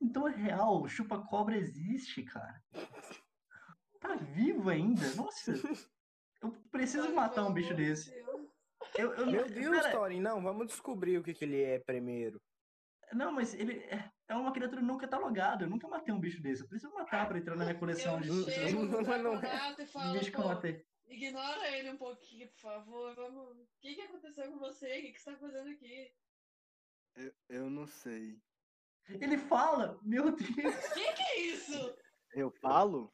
Então é real, o chupa-cobra existe, cara. Tá vivo ainda? Nossa. Eu preciso Ai, matar um bicho Deus desse. Deus. Eu, eu, Meu Deus, cara... Thorin, não, vamos descobrir o que, que ele é primeiro. Não, mas ele é uma criatura não catalogada. Eu nunca matei um bicho desse. Eu preciso matar pra entrar na minha coleção. Eu chego no draconato e falo, bicho que eu matei. Ignora ele um pouquinho, por favor. Vamos... O que, que aconteceu com você? O que, que você tá fazendo aqui? Eu, eu não sei. Ele fala! Meu Deus! O que, que é isso? Eu falo?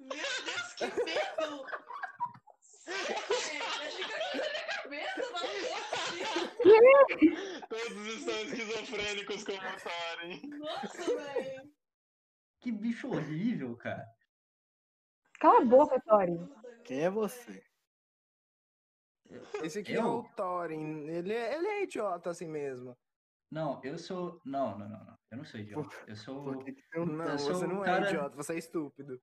Meu Deus, que medo! Sério? Acho que eu tô na cabeça, maluco! Todos estão esquizofrênicos como o Thorin. Nossa, velho. Que bicho horrível, cara. Cala a boca, Thorin. Quem é você? Esse aqui eu? é o Thorin. Ele é, ele é idiota assim mesmo. Não, eu sou... Não, não, não. não. Eu não sou idiota. Eu sou... Eu não, eu sou você não cara... é idiota. Você é estúpido.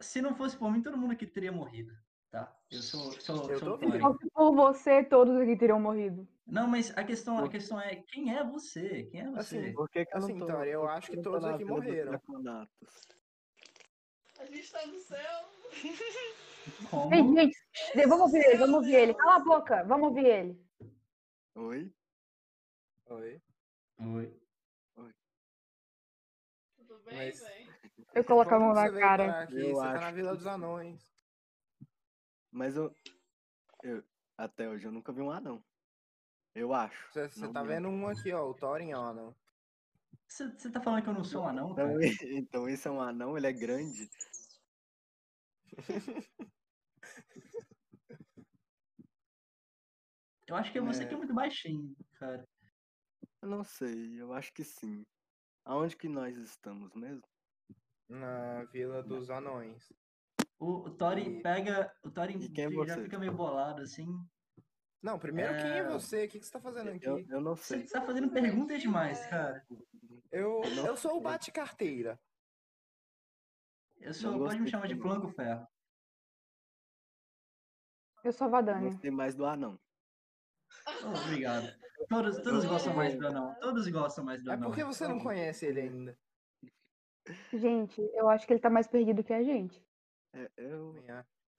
Se não fosse por mim, todo mundo aqui teria morrido. Tá? Eu sou... sou, eu sou Se fosse por você, todos aqui teriam morrido. Não, mas a questão, a questão é quem é você? Quem é você? Assim, porque, assim, tô, Thorin, eu acho que todos aqui morreram. A gente tá no céu. Como? Ei, gente, vamos ouvir ele, vamos ouvir ele. Cala a boca, vamos ouvir ele. Oi? Oi? Oi? Oi? Tudo bem, mas... bem? Eu coloco a mão na cara. Aqui, eu você acho tá na Vila dos Anões. Mas eu... eu... Até hoje eu nunca vi um anão. Eu acho. Você tá vendo um aqui, ó, o Thorin é um anão. Você tá falando que eu não sou um anão, cara? Então, então esse é um anão, ele é grande. Eu acho que é você é. que é muito baixinho, cara. Eu não sei, eu acho que sim. Aonde que nós estamos mesmo? Na Vila dos Anões. O, o Thorin e... pega... O Thorin é já você? fica meio bolado, assim... Não, primeiro, é... quem é você? O que, que você tá fazendo aqui? Eu, eu não sei. Você tá fazendo perguntas demais, cara. Eu, eu sou o bate-carteira. Eu sou... Pode me chamar de Plango Ferro. Eu sou a Vandana. Gostei mais do anão. Obrigado. Todos, todos gostam mais do anão. Todos gostam mais do anão. É porque você não conhece ele ainda. Gente, eu acho que ele tá mais perdido que a gente. É, eu...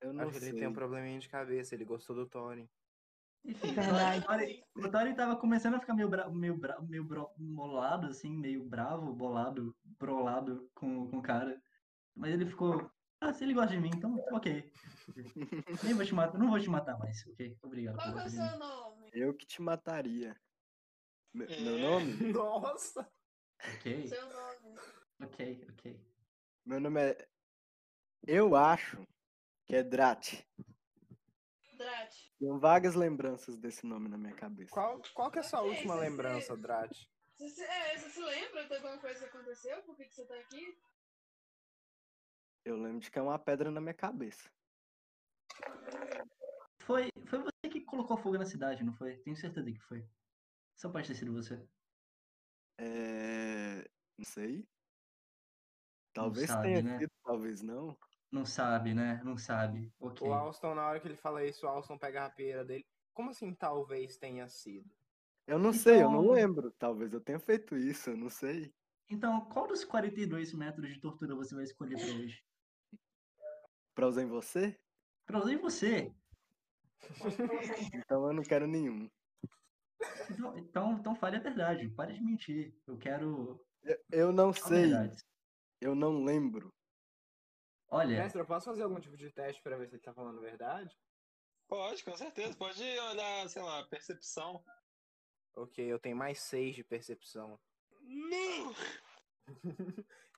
eu não acho sei. que ele tem um probleminha de cabeça. Ele gostou do Thorin. Enfim, o Thorin tava começando a ficar meio, bra... meio, bra... meio bro... molado, assim, meio bravo, bolado, brolado com, com o cara. Mas ele ficou, ah, se ele gosta de mim, então ok. Nem vou te matar, não vou te matar mais, ok? Obrigado. Qual é o seu nome? Eu que te mataria. Meu, é. meu nome? Nossa! Ok. Seu nome. Ok, ok. Meu nome é... Eu acho que é Drat. Drat. Tem vagas lembranças desse nome na minha cabeça. Qual, qual que é a sua okay, última lembrança, se... Drat? Você, é, você se lembra de alguma coisa que aconteceu? Por que, que você tá aqui? Eu lembro de que é uma pedra na minha cabeça. Foi, foi você que colocou fogo na cidade, não foi? Tenho certeza que foi. Só pode ter sido você. É... Não sei. Talvez não sabe, tenha né? sido, talvez não. Não sabe, né? Não sabe. Okay. O Alston, na hora que ele fala isso, o Alston pega a rapieira dele. Como assim talvez tenha sido? Eu não então... sei, eu não lembro. Talvez eu tenha feito isso, eu não sei. Então, qual dos quarenta e dois métodos de tortura você vai escolher pra hoje? Pra usar em você? Pra usar em você. Então eu não quero nenhum. Então, então, então fale a verdade. Pare de mentir. Eu quero... Eu, eu não sei. Eu não lembro. Olha... Mestre, eu posso fazer algum tipo de teste pra ver se ele tá falando a verdade? Pode, com certeza. Pode olhar, sei lá, percepção. Ok, eu tenho mais seis de percepção. Não!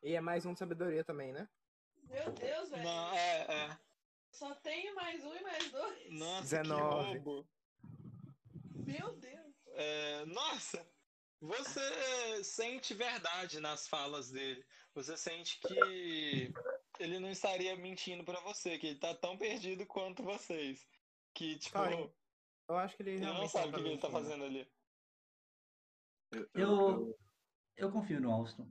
E é mais um de sabedoria também, né? Meu Deus, velho. Não, é, é. Só tenho mais um e mais dois. Nossa, dezenove. Que roubo. Meu Deus. É, nossa! Você sente verdade nas falas dele. Você sente que... ele não estaria mentindo pra você, que ele tá tão perdido quanto vocês. Que, tipo... Ai, eu acho que ele, ele não sabe o que ele tá fazendo ali. Eu, eu, Eu confio no Alston.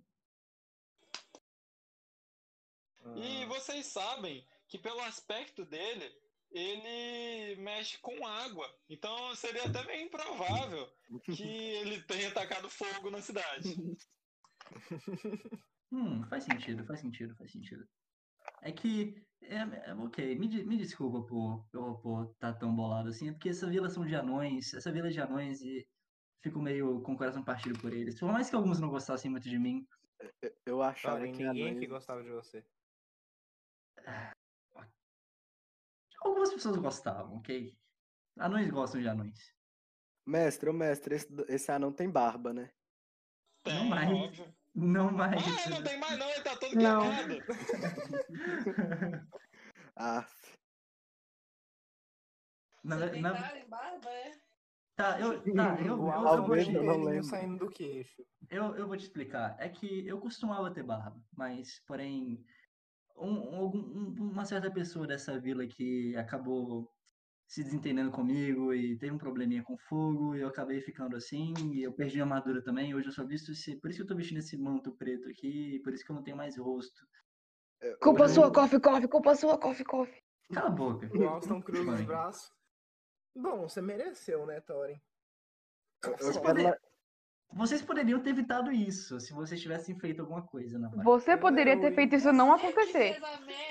E vocês sabem que pelo aspecto dele, ele mexe com água. Então seria até bem improvável que ele tenha atacado fogo na cidade. Hum, faz sentido, faz sentido, faz sentido. É que, é, é, ok, me, de, me desculpa por eu por estar tá tão bolado assim, porque essa vila são de anões, essa vila é de anões e fico meio com o coração partido por eles. Por mais que alguns não gostassem muito de mim. Eu, eu achava Olha, que ninguém anões... que gostava de você. Algumas pessoas gostavam, ok? Anões gostam de anões. Mestre, ô mestre, esse, esse anão tem barba, né? Tem, não mais, óbvio. Não mais. Ah, não tem mais não, ele tá todo queimado. Ah. Na, na... Tem barba, é? Tá, eu, tá, eu, eu, eu, eu vou te... não lembro. Saindo do queixo. Eu, eu vou te explicar. É que eu costumava ter barba, mas, porém... Um, um, uma certa pessoa dessa vila que acabou se desentendendo comigo e teve um probleminha com fogo e eu acabei ficando assim e eu perdi a armadura também, hoje eu só visto esse... Por isso que eu tô vestindo esse manto preto aqui, por isso que eu não tenho mais rosto. Eu, culpa eu... sua, coffee, coffee, culpa sua, coffee, coffee. Cala a boca. O Alston cruza os braços. Bom, você mereceu, né, Thorin? Vocês, poder... vocês poderiam ter evitado isso se vocês tivessem feito alguma coisa na parte. Você poderia ter feito isso não acontecer.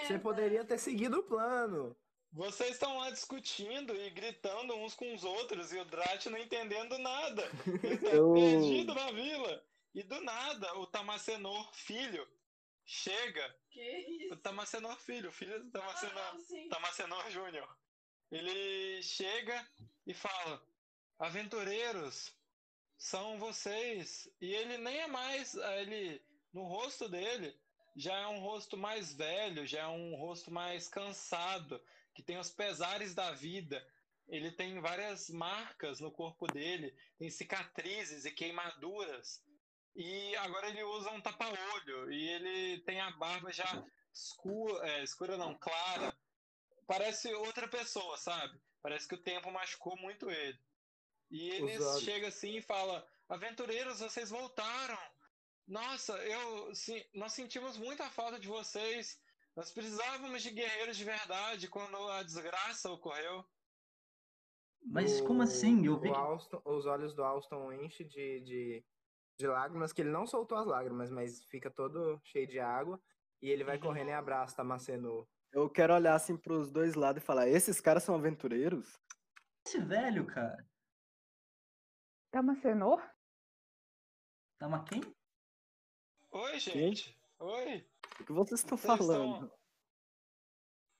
Você poderia ter seguido o plano. Vocês estão lá discutindo e gritando uns com os outros e o Drat não entendendo nada. Ele tá eu... perdido na vila. E do nada, o Thamascenor filho chega. Que isso? O Thamascenor filho, filho do Thamascenor, ah, Thamascenor Júnior. Ele chega e fala: aventureiros, são vocês. E ele nem é mais... Ele, no rosto dele, já é um rosto mais velho, já é um rosto mais cansado, que tem os pesares da vida. Ele tem várias marcas no corpo dele, tem cicatrizes e queimaduras. E agora ele usa um tapa-olho, e ele tem a barba já escura, é, escura não, clara. Parece outra pessoa, sabe? Parece que o tempo machucou muito ele. E ele chega assim e fala: aventureiros, vocês voltaram. Nossa, eu, sim, nós sentimos muita falta de vocês. Nós precisávamos de guerreiros de verdade quando a desgraça ocorreu. Mas o... como assim? Eu vi... o Alston, os olhos do Alston enchem de, de, de lágrimas, que ele não soltou as lágrimas, mas fica todo cheio de água. E ele vai uhum. correndo e abraça Thamascenor. Eu quero olhar assim pros dois lados e falar: esses caras são aventureiros? Esse velho, cara. Thamascenor? Tama quem? Oi, gente. Quem? Oi. O que vocês estão falando?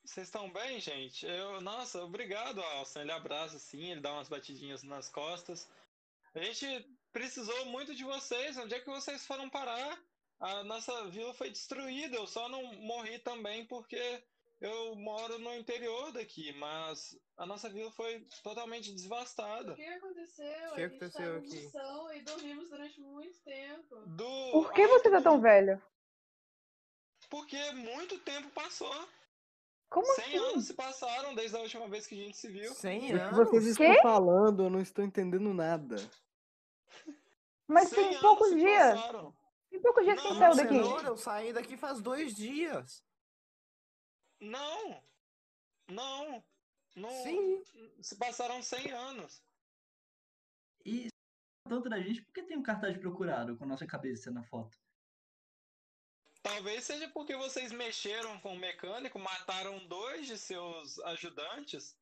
Vocês estão bem, gente? Eu, nossa, obrigado, Alston. Ele abraça assim, ele dá umas batidinhas nas costas. A gente precisou muito de vocês. Onde é que vocês foram parar? A nossa vila foi destruída. Eu só não morri também porque eu moro no interior daqui, mas a nossa vila foi totalmente devastada. O que aconteceu? O que aconteceu aqui? A gente estava em missão e dormimos durante muito tempo. Do... Por que você tá tão velho? Porque muito tempo passou. Como cem assim? Anos se passaram desde a última vez que a gente se viu. cem anos? O que vocês estão falando? Eu não estou entendendo nada. Mas tem poucos dias. Passaram. Tem poucos dias não, que você saiu daqui. Senhora, eu saí daqui faz dois dias. Não. Não. não. Sim. Se passaram cem anos. E tanto da gente, por que tem um cartaz de procurado com a nossa cabeça na foto? Talvez seja porque vocês mexeram com o mecânico, mataram dois de seus ajudantes.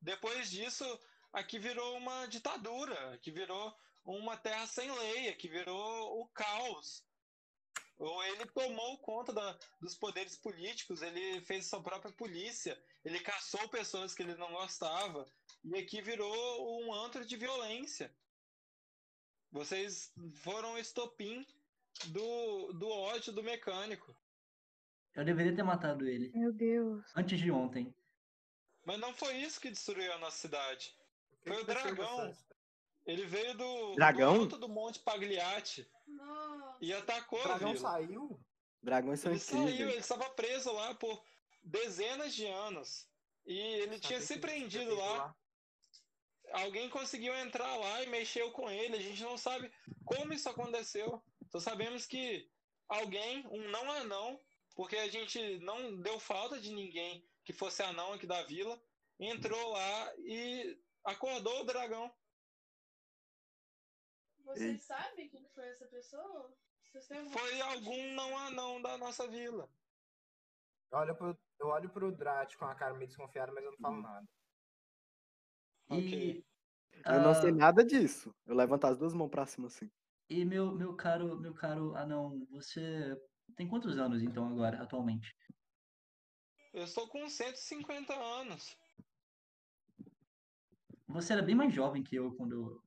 Depois disso, aqui virou uma ditadura, aqui virou uma terra sem lei, aqui virou o caos. Ou ele tomou conta da, dos poderes políticos, ele fez sua própria polícia, ele caçou pessoas que ele não gostava, e aqui virou um antro de violência. Vocês foram estopim Do, do ódio do mecânico. Eu deveria ter matado ele. Meu Deus. Antes de ontem. Mas não foi isso que destruiu a nossa cidade. Foi o dragão. Ele veio do... Dragão? Do, do Monte Pagliatti. Nossa. E atacou. O dragão saiu? Dragões são incríveis. Ele saiu, ele estava preso lá por dezenas de anos. E ele tinha se prendido lá. Alguém conseguiu entrar lá e mexeu com ele. A gente não sabe como isso aconteceu. Então sabemos que alguém, um não anão, porque a gente não deu falta de ninguém que fosse anão aqui da vila, entrou lá e acordou o dragão. Vocês sabem quem foi essa pessoa? Foi algum não anão da nossa vila. Olha pro, eu olho pro Drat com a cara meio desconfiada, mas eu não falo nada. Ok. E, eu uh... não sei nada disso. Eu levanto as duas mãos pra cima assim. E meu, meu caro, meu caro anão, você tem quantos anos então agora, atualmente? Eu estou com cento e cinquenta anos. Você era bem mais jovem que eu quando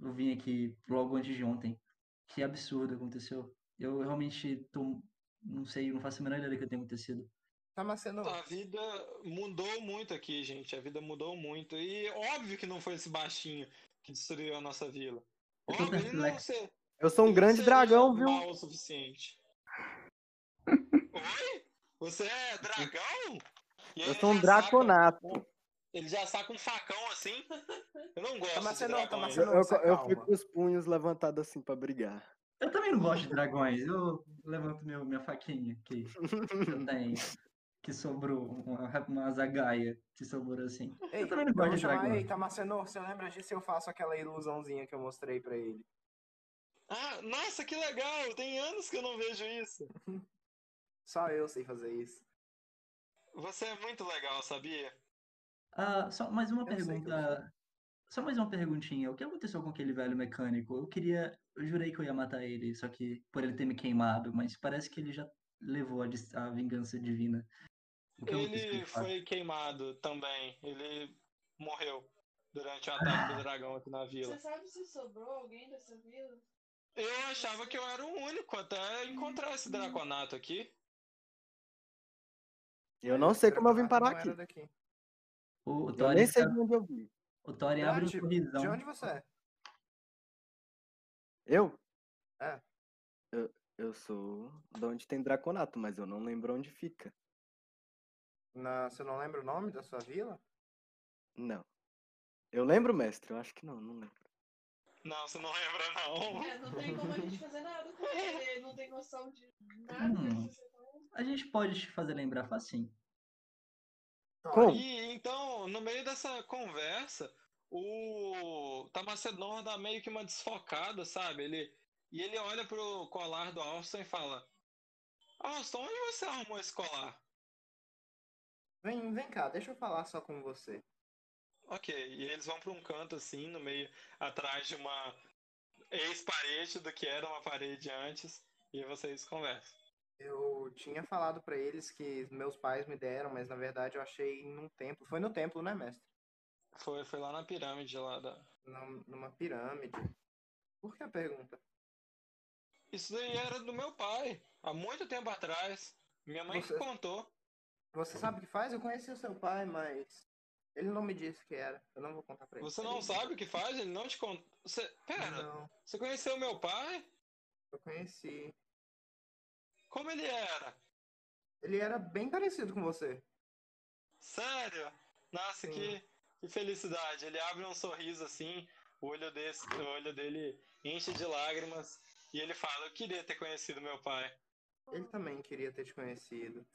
eu vim aqui logo antes de ontem. Que absurdo aconteceu. Eu realmente tô, não sei, não faço a menor ideia do que tem acontecido. Thamascenor. A vida mudou muito aqui, gente. A vida mudou muito. E óbvio que não foi esse baixinho que destruiu a nossa vila. Eu, óbvio, ele não ser, eu sou um ele grande dragão, viu? Mal o suficiente. Oi? Você é dragão? E eu sou um draconato. Saca, ele já saca um facão assim. Eu não gosto de dragão. Eu, eu, eu fico com os punhos levantados assim pra brigar. Eu também não gosto de dragões. Eu levanto meu, minha faquinha aqui. Eu tenho. Que sobrou uma, uma zagaia que sobrou assim. Ei, eu também não gosto de dragões. Eita, Marcelo, você lembra disso? Eu faço aquela ilusãozinha que eu mostrei pra ele. Ah, nossa, que legal! Tem anos que eu não vejo isso. Só eu sei fazer isso. Você é muito legal, sabia? Ah, só mais uma eu pergunta. Só mais uma perguntinha. O que aconteceu com aquele velho mecânico? Eu queria... Eu jurei que eu ia matar ele, só que por ele ter me queimado, mas parece que ele já levou a, a vingança divina. Ele foi queimado também. Ele morreu durante o ataque do dragão aqui na vila. Você sabe se sobrou alguém dessa vila? Eu achava que eu era o único até encontrar esse draconato aqui. Eu não sei como eu vim parar aqui. O, o Thorin, eu nem sei de onde eu vim. O Thorin abre um sorrisão. De onde você é? Eu? É. Eu, eu sou de onde tem draconato, mas eu não lembro onde fica. Na, você não lembra o nome da sua vila? Não. Eu lembro, mestre? Eu acho que não, não lembro. Não, você não lembra, não. É, não tem como a gente fazer nada com ele, não tem noção de nada. Hum. A gente pode te fazer lembrar facinho. Como? E, então, no meio dessa conversa, o Thamascenor dá meio que uma desfocada, sabe? Ele... E ele olha pro colar do Alston e fala: Alston, onde você arrumou esse colar? Vem, vem cá, deixa eu falar só com você. Ok, e eles vão pra um canto assim, no meio, atrás de uma ex-parede do que era uma parede antes, e vocês conversam. Eu tinha falado pra eles que meus pais me deram, mas na verdade eu achei num templo. Foi no templo, né, mestre? Foi, foi lá na pirâmide, lá da... Na, numa pirâmide. Por que a pergunta? Isso daí era do meu pai, há muito tempo atrás. Minha mãe você... que contou. Você sabe o que faz? Eu conheci o seu pai, mas ele não me disse que era. Eu não vou contar pra ele. Você não sabe o que faz? Ele não te contou? Você... Pera, não. Você conheceu meu pai? Eu conheci. Como ele era? Ele era bem parecido com você. Sério? Nossa, que, que felicidade. Ele abre um sorriso assim, o olho, desse, o olho dele enche de lágrimas e ele fala: eu queria ter conhecido meu pai. Ele também queria ter te conhecido.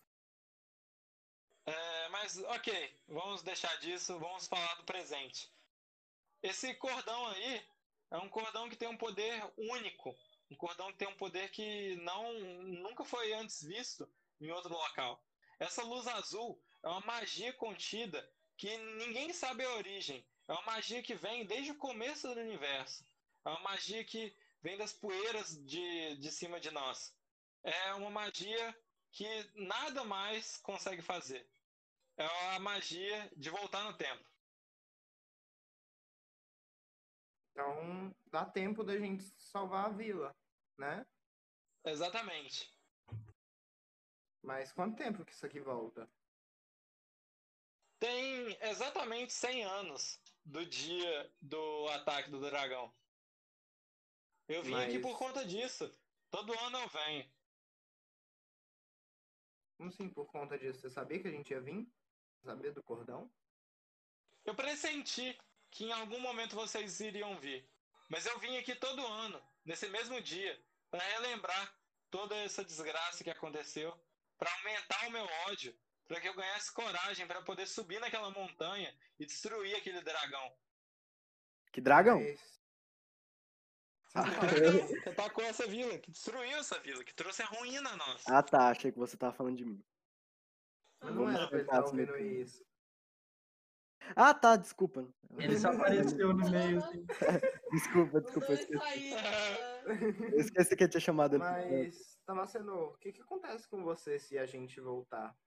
É, mas, ok, vamos deixar disso, vamos falar do presente. Esse cordão aí é um cordão que tem um poder único, um cordão que tem um poder que não, nunca foi antes visto em outro local. Essa luz azul é uma magia contida que ninguém sabe a origem, é uma magia que vem desde o começo do universo, é uma magia que vem das poeiras de, de cima de nós, é uma magia que nada mais consegue fazer. É a magia de voltar no tempo. Então, dá tempo da gente salvar a vila, né? Exatamente. Mas quanto tempo que isso aqui volta? Tem exatamente cem anos do dia do ataque do dragão. Eu vim Mas... aqui por conta disso. Todo ano eu venho. Como assim, por conta disso? Você sabia que a gente ia vir? Sabia do cordão? Eu pressenti que em algum momento vocês iriam vir. Mas eu vim aqui todo ano, nesse mesmo dia, para relembrar toda essa desgraça que aconteceu, para aumentar o meu ódio, para que eu ganhasse coragem para poder subir naquela montanha e destruir aquele dragão. Que dragão? Ah, você, você tacou essa vila, que destruiu essa vila, que trouxe a ruína nossa. Ah tá, achei que você tava falando de mim. Não, não era pra ele estar ouvindo isso. Ah tá, desculpa. Ele só apareceu no meio. Assim. Desculpa, desculpa. Esqueci. Eu esqueci que eu tinha chamado. Mas, Thamascenor, o que que acontece com você se a gente voltar?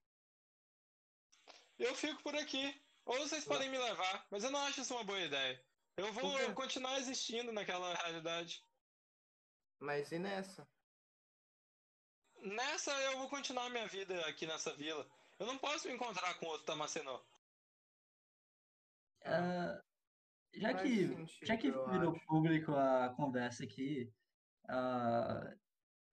Eu fico por aqui. Ou vocês podem me levar, mas eu não acho isso uma boa ideia. Eu vou continuar existindo naquela realidade. Mas e nessa? Nessa eu vou continuar minha vida aqui nessa vila. Eu não posso me encontrar com outro Thamascenor. Uh, já, que, sentido, já que virou público a conversa aqui, uh,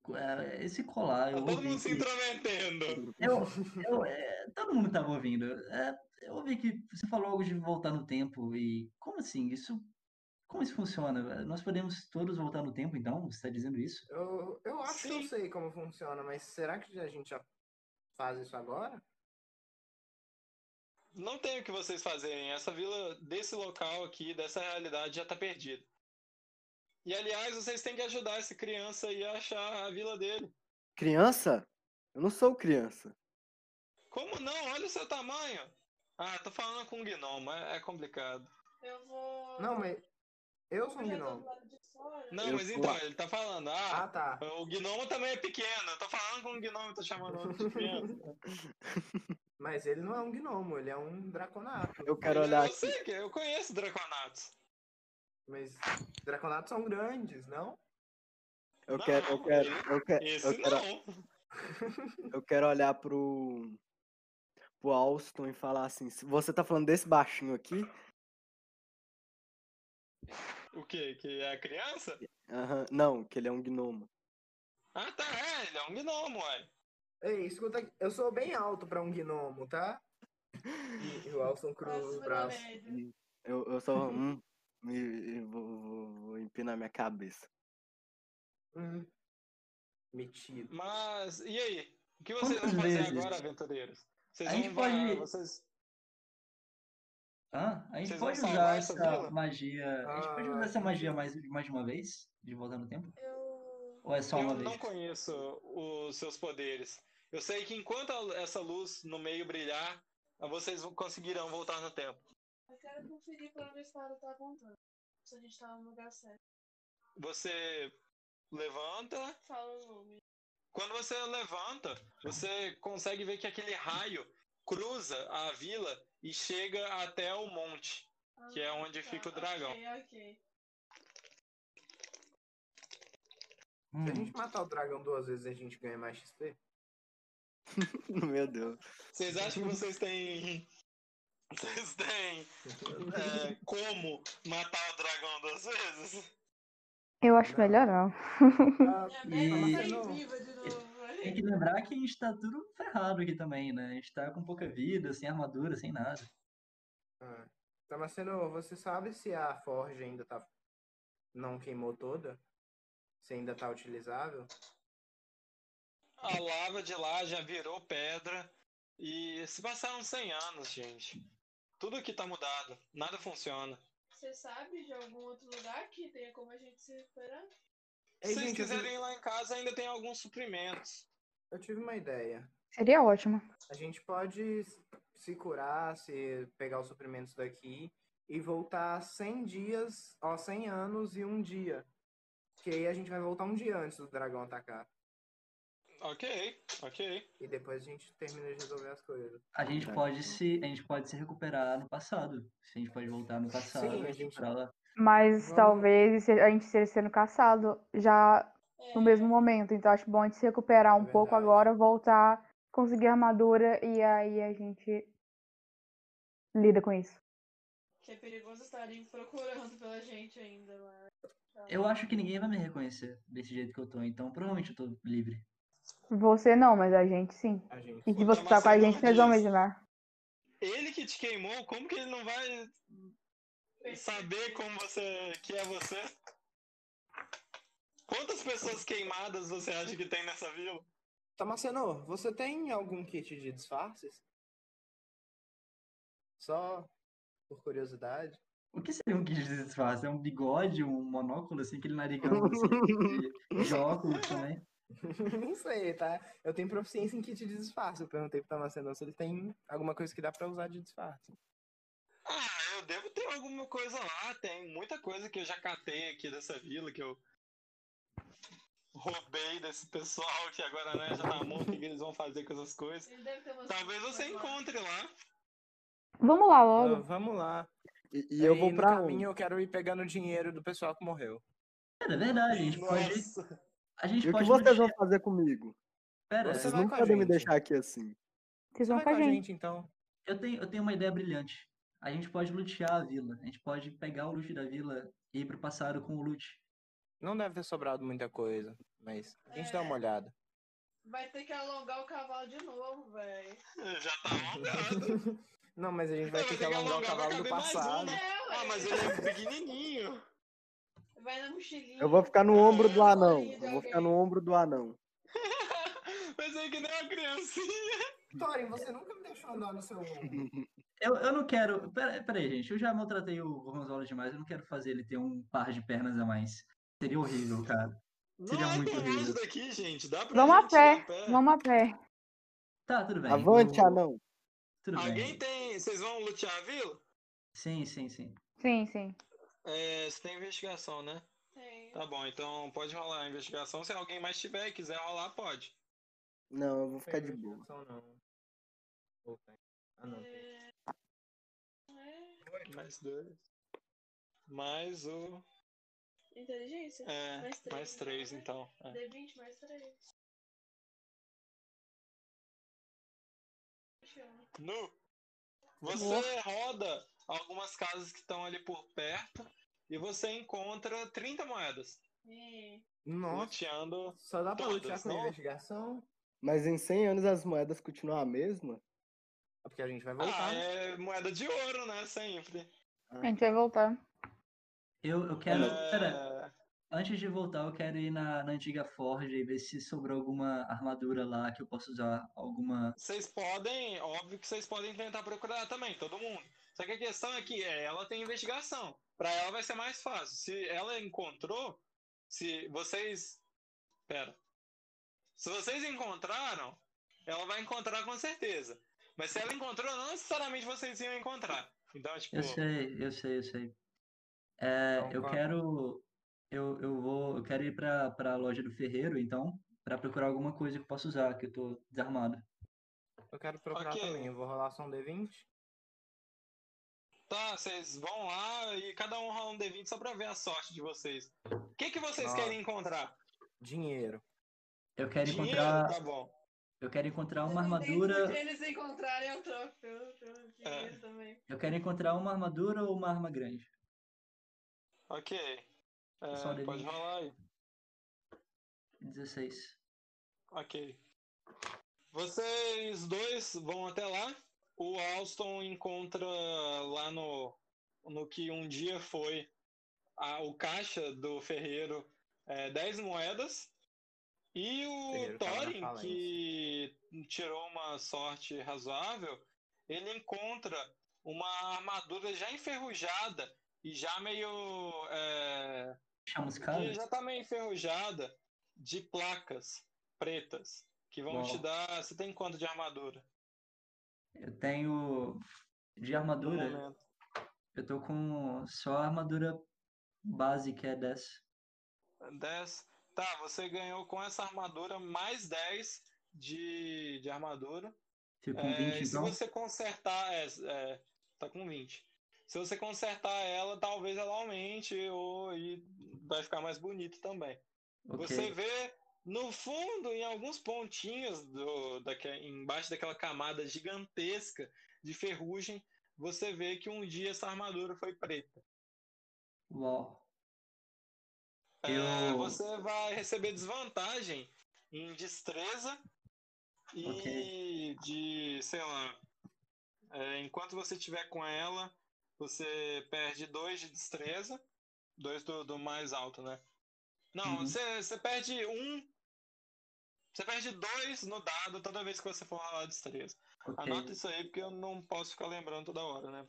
uh, esse colar... Eu tá todo mundo que... se intrometendo. Eu, eu, é, todo mundo estava ouvindo. É, eu ouvi que você falou algo de voltar no tempo. E como assim? Isso, como isso funciona? Nós podemos todos voltar no tempo, então? Você está dizendo isso? Eu, eu acho Sim. que eu sei como funciona, mas será que a gente já faz isso agora? Não tem o que vocês fazerem. Essa vila desse local aqui, dessa realidade, já tá perdida. E, aliás, vocês têm que ajudar essa criança aí a achar a vila dele. Criança? Eu não sou criança. Como não? Olha o seu tamanho. Ah, tô falando com um gnomo. É complicado. Eu vou... Não, mas... Eu sou um gnomo. Não, mas então, ele tá falando. Ah, ah, tá. O gnomo também é pequeno. Eu tô falando com um gnomo, tô chamando outro de criança. Mas ele não é um gnomo, ele é um draconato. Eu quero olhar aqui. Eu sei que eu conheço draconatos. Mas draconatos são grandes, não? Eu não, quero, eu quero, eu quero. Esse eu quero, não. Eu quero olhar pro, pro Alston e falar assim: você tá falando desse baixinho aqui? O quê? Que é a criança? Uhum. Não, que ele é um gnomo. Ah, tá, é, ele é um gnomo, ué. Ei, escuta, eu sou bem alto pra um gnomo, tá? E o Alston cruza os braços. Eu, eu só hum, e, e vou, vou, vou empinar minha cabeça. Hum. Metido. Mas, e aí? O que vocês Quantas vão fazer vezes? agora, aventureiros? Vocês a vão gente pode... Vocês... Hã? A gente vocês pode usar essa, essa magia... A gente ah, pode usar essa magia mais, mais de uma vez? De voltar no tempo? Eu... Ou é só eu uma vez? Eu não conheço os seus poderes. Eu sei que enquanto essa luz no meio brilhar, vocês conseguirão voltar no tempo. Eu quero conferir para ver se ela está contando. Se a gente está no lugar certo. Você levanta. Fala o nome. Quando você levanta, você consegue ver que aquele raio cruza a vila e chega até o monte, ah, que é onde tá, fica o dragão. Ok, ok. Hum. Se a gente matar o dragão duas vezes, a gente ganha mais X P? Meu Deus. Vocês acham que vocês têm... Vocês têm... É, como matar o dragão duas vezes? Eu acho não. melhor não. Ah, e... é, tem que lembrar que a gente tá tudo ferrado aqui também, né? A gente tá com pouca vida, sem armadura, sem nada. Ah. Thamascenor, você sabe se a forja ainda tá... não queimou toda? Se ainda tá utilizável? A lava de lá já virou pedra e se passaram cem anos, gente. Tudo aqui tá mudado, nada funciona. Você sabe de algum outro lugar que tenha como a gente se recuperar? Se vocês quiserem ir lá em casa, ainda tem alguns suprimentos. Eu tive uma ideia. Seria ótimo. A gente pode se curar, se pegar os suprimentos daqui e voltar cem dias, ó, cem anos e um dia. Que aí a gente vai voltar um dia antes do dragão atacar. Ok, ok. E depois a gente termina de resolver as coisas. A gente pode se, a gente pode se recuperar no passado. A gente pode voltar no passado. Sim, a gente... pra lá. Mas Vamos. talvez a gente esteja sendo caçado já no mesmo momento. Então acho bom a gente se recuperar um é pouco agora, voltar, conseguir armadura e aí a gente lida com isso. Que é perigoso estarem procurando pela gente ainda. Mas... Eu acho que ninguém vai me reconhecer desse jeito que eu tô. Então provavelmente eu tô livre. Você não, mas a gente sim. A gente. E se você tá com a gente, nós vamos imaginar. Ele que te queimou, como que ele não vai saber como você que é você? Quantas pessoas queimadas você acha que tem nessa vila? Thamascenor, você tem algum kit de disfarces? Só por curiosidade. O que seria um kit de disfarce? É um bigode, um monóculo, assim, aquele narigão, assim, de óculos também? Não sei, tá? Eu tenho proficiência em kit de disfarce. Eu perguntei pro Thamascenor se ele tem alguma coisa que dá pra usar de disfarce. Ah, eu devo ter alguma coisa lá. Tem muita coisa que eu já catei aqui dessa vila, que eu roubei desse pessoal que agora, né, já tá morto. O que eles vão fazer com essas coisas? Talvez você encontre lá. Vamos lá logo. Ah, vamos lá. E, e eu vou pra mim, eu quero ir pegando o dinheiro do pessoal que morreu. É verdade, a gente pode... A gente e pode o que vocês mexer. Vão fazer comigo? Pera, vocês não podem me deixar aqui assim. Vocês vão com a gente, gente então. Eu tenho, eu tenho uma ideia brilhante. A gente pode lutear a vila. A gente pode pegar o loot da vila e ir pro passado com o loot. Não deve ter sobrado muita coisa, mas a gente é. dá uma olhada. Vai ter que alongar o cavalo de novo, velho. Já tá alongado. Não, mas a gente vai ter que alongar o cavalo do passado. Um, né? Ah, mas ele é pequenininho. Vai na mochilinha. Eu vou ficar no ombro do anão. Eu vou ficar no ombro do anão. Mas é que nem uma criancinha. Thorin, você nunca me deixou andar no seu ombro. Eu, eu não quero... Pera, pera aí, gente. Eu já maltratei o Gorgonzola demais. Eu não quero fazer ele ter um par de pernas a mais. Seria horrível, cara. Seria não muito é horrível. Daqui, gente. Dá pra Vamos a pé. Vamos a pé. Tá, tudo bem. Avante, eu... anão. Tudo Alguém bem. tem... Vocês vão lutear a vila? Sim, sim, sim. Sim, sim. É, você tem investigação, né? Tem. Tá bom, então pode rolar a investigação. Se alguém mais tiver e quiser rolar, pode. Não, eu vou ficar de boa. Não. Ou tem. Ah, não. É... Mais dois. Mais o... Inteligência? É, mais três, mais três então. É. D vinte mais três. Nu, você roda algumas casas que estão ali por perto e você encontra trinta moedas. E... Nossa, luteando só dá pra todas, lutear com não? investigação. Mas em cem anos as moedas continuam a mesma? É porque a gente vai voltar. Ah, é moeda de ouro, né? Sempre. Ah. A gente vai voltar. Eu, eu quero... É... Pera, antes de voltar eu quero ir na, na antiga forja e ver se sobrou alguma armadura lá que eu posso usar, alguma... Vocês podem, óbvio que vocês podem tentar procurar também, todo mundo. Só que a questão é que ela tem investigação. Pra ela vai ser mais fácil. Se ela encontrou, se vocês... Pera. Se vocês encontraram, ela vai encontrar com certeza. Mas se ela encontrou, não necessariamente vocês iam encontrar. Então, tipo... Eu sei, eu sei, eu sei. É, então, eu vai. quero... Eu, eu vou... Eu quero ir pra, pra loja do ferreiro, então, pra procurar alguma coisa que eu possa usar, que eu tô desarmado. Eu quero procurar okay. também. Eu vou rolar só um D vinte. Tá, vocês vão lá e cada um rola um D vinte só pra ver a sorte de vocês. O que que vocês Nossa. querem encontrar? Dinheiro. Eu quero dinheiro, encontrar... Tá bom. Eu quero encontrar uma armadura... Se eles encontrarem, eu troco pelo dinheiro é. também. Eu quero encontrar uma armadura ou uma arma grande. Ok. É, é pode rolar aí. dezesseis. Ok. Vocês dois vão até lá. O Alston encontra lá no, no que um dia foi a, o caixa do ferreiro é, dez moedas. E o, o Thorin, que isso. tirou uma sorte razoável, ele encontra uma armadura já enferrujada e já meio... É, que já tá meio enferrujada de placas pretas, que vão Bom. te dar... Você tem quanto de armadura? Eu tenho de armadura, eu tô com só a armadura base, que é dez. dez. Tá, você ganhou com essa armadura mais dez de, de armadura. Fico com vinte, é, se você consertar, é, é, tá com vinte. Se você consertar ela, talvez ela aumente ou, e vai ficar mais bonito também. Okay. Você vê... No fundo, em alguns pontinhos, do, daque, embaixo daquela camada gigantesca de ferrugem, você vê que um dia essa armadura foi preta. Uau. É, Eu... Você vai receber desvantagem em destreza e okay. de, sei lá, é, enquanto você estiver com ela, você perde dois de destreza, dois do, do mais alto, né? Não, você uhum. perde um. Você perde dois no dado toda vez que você for rolar a destreza. Okay. Anota isso aí, porque eu não posso ficar lembrando toda hora, né?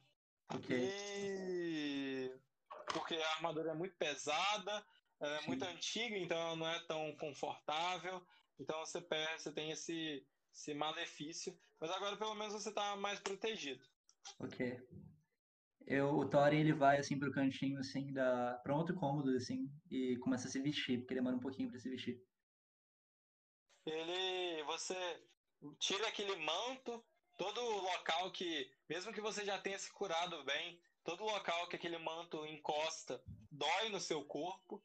Ok. E... porque a armadura é muito pesada, ela é Sim. muito antiga, então ela não é tão confortável. Então você perde, você tem esse, esse malefício. Mas agora pelo menos você tá mais protegido. Ok. Eu, o Thorin, ele vai, assim, pro cantinho, assim, da... pra um outro cômodo, assim, e começa a se vestir, porque demora um pouquinho pra se vestir. Ele... você tira aquele manto, todo local que... mesmo que você já tenha se curado bem, todo local que aquele manto encosta dói no seu corpo.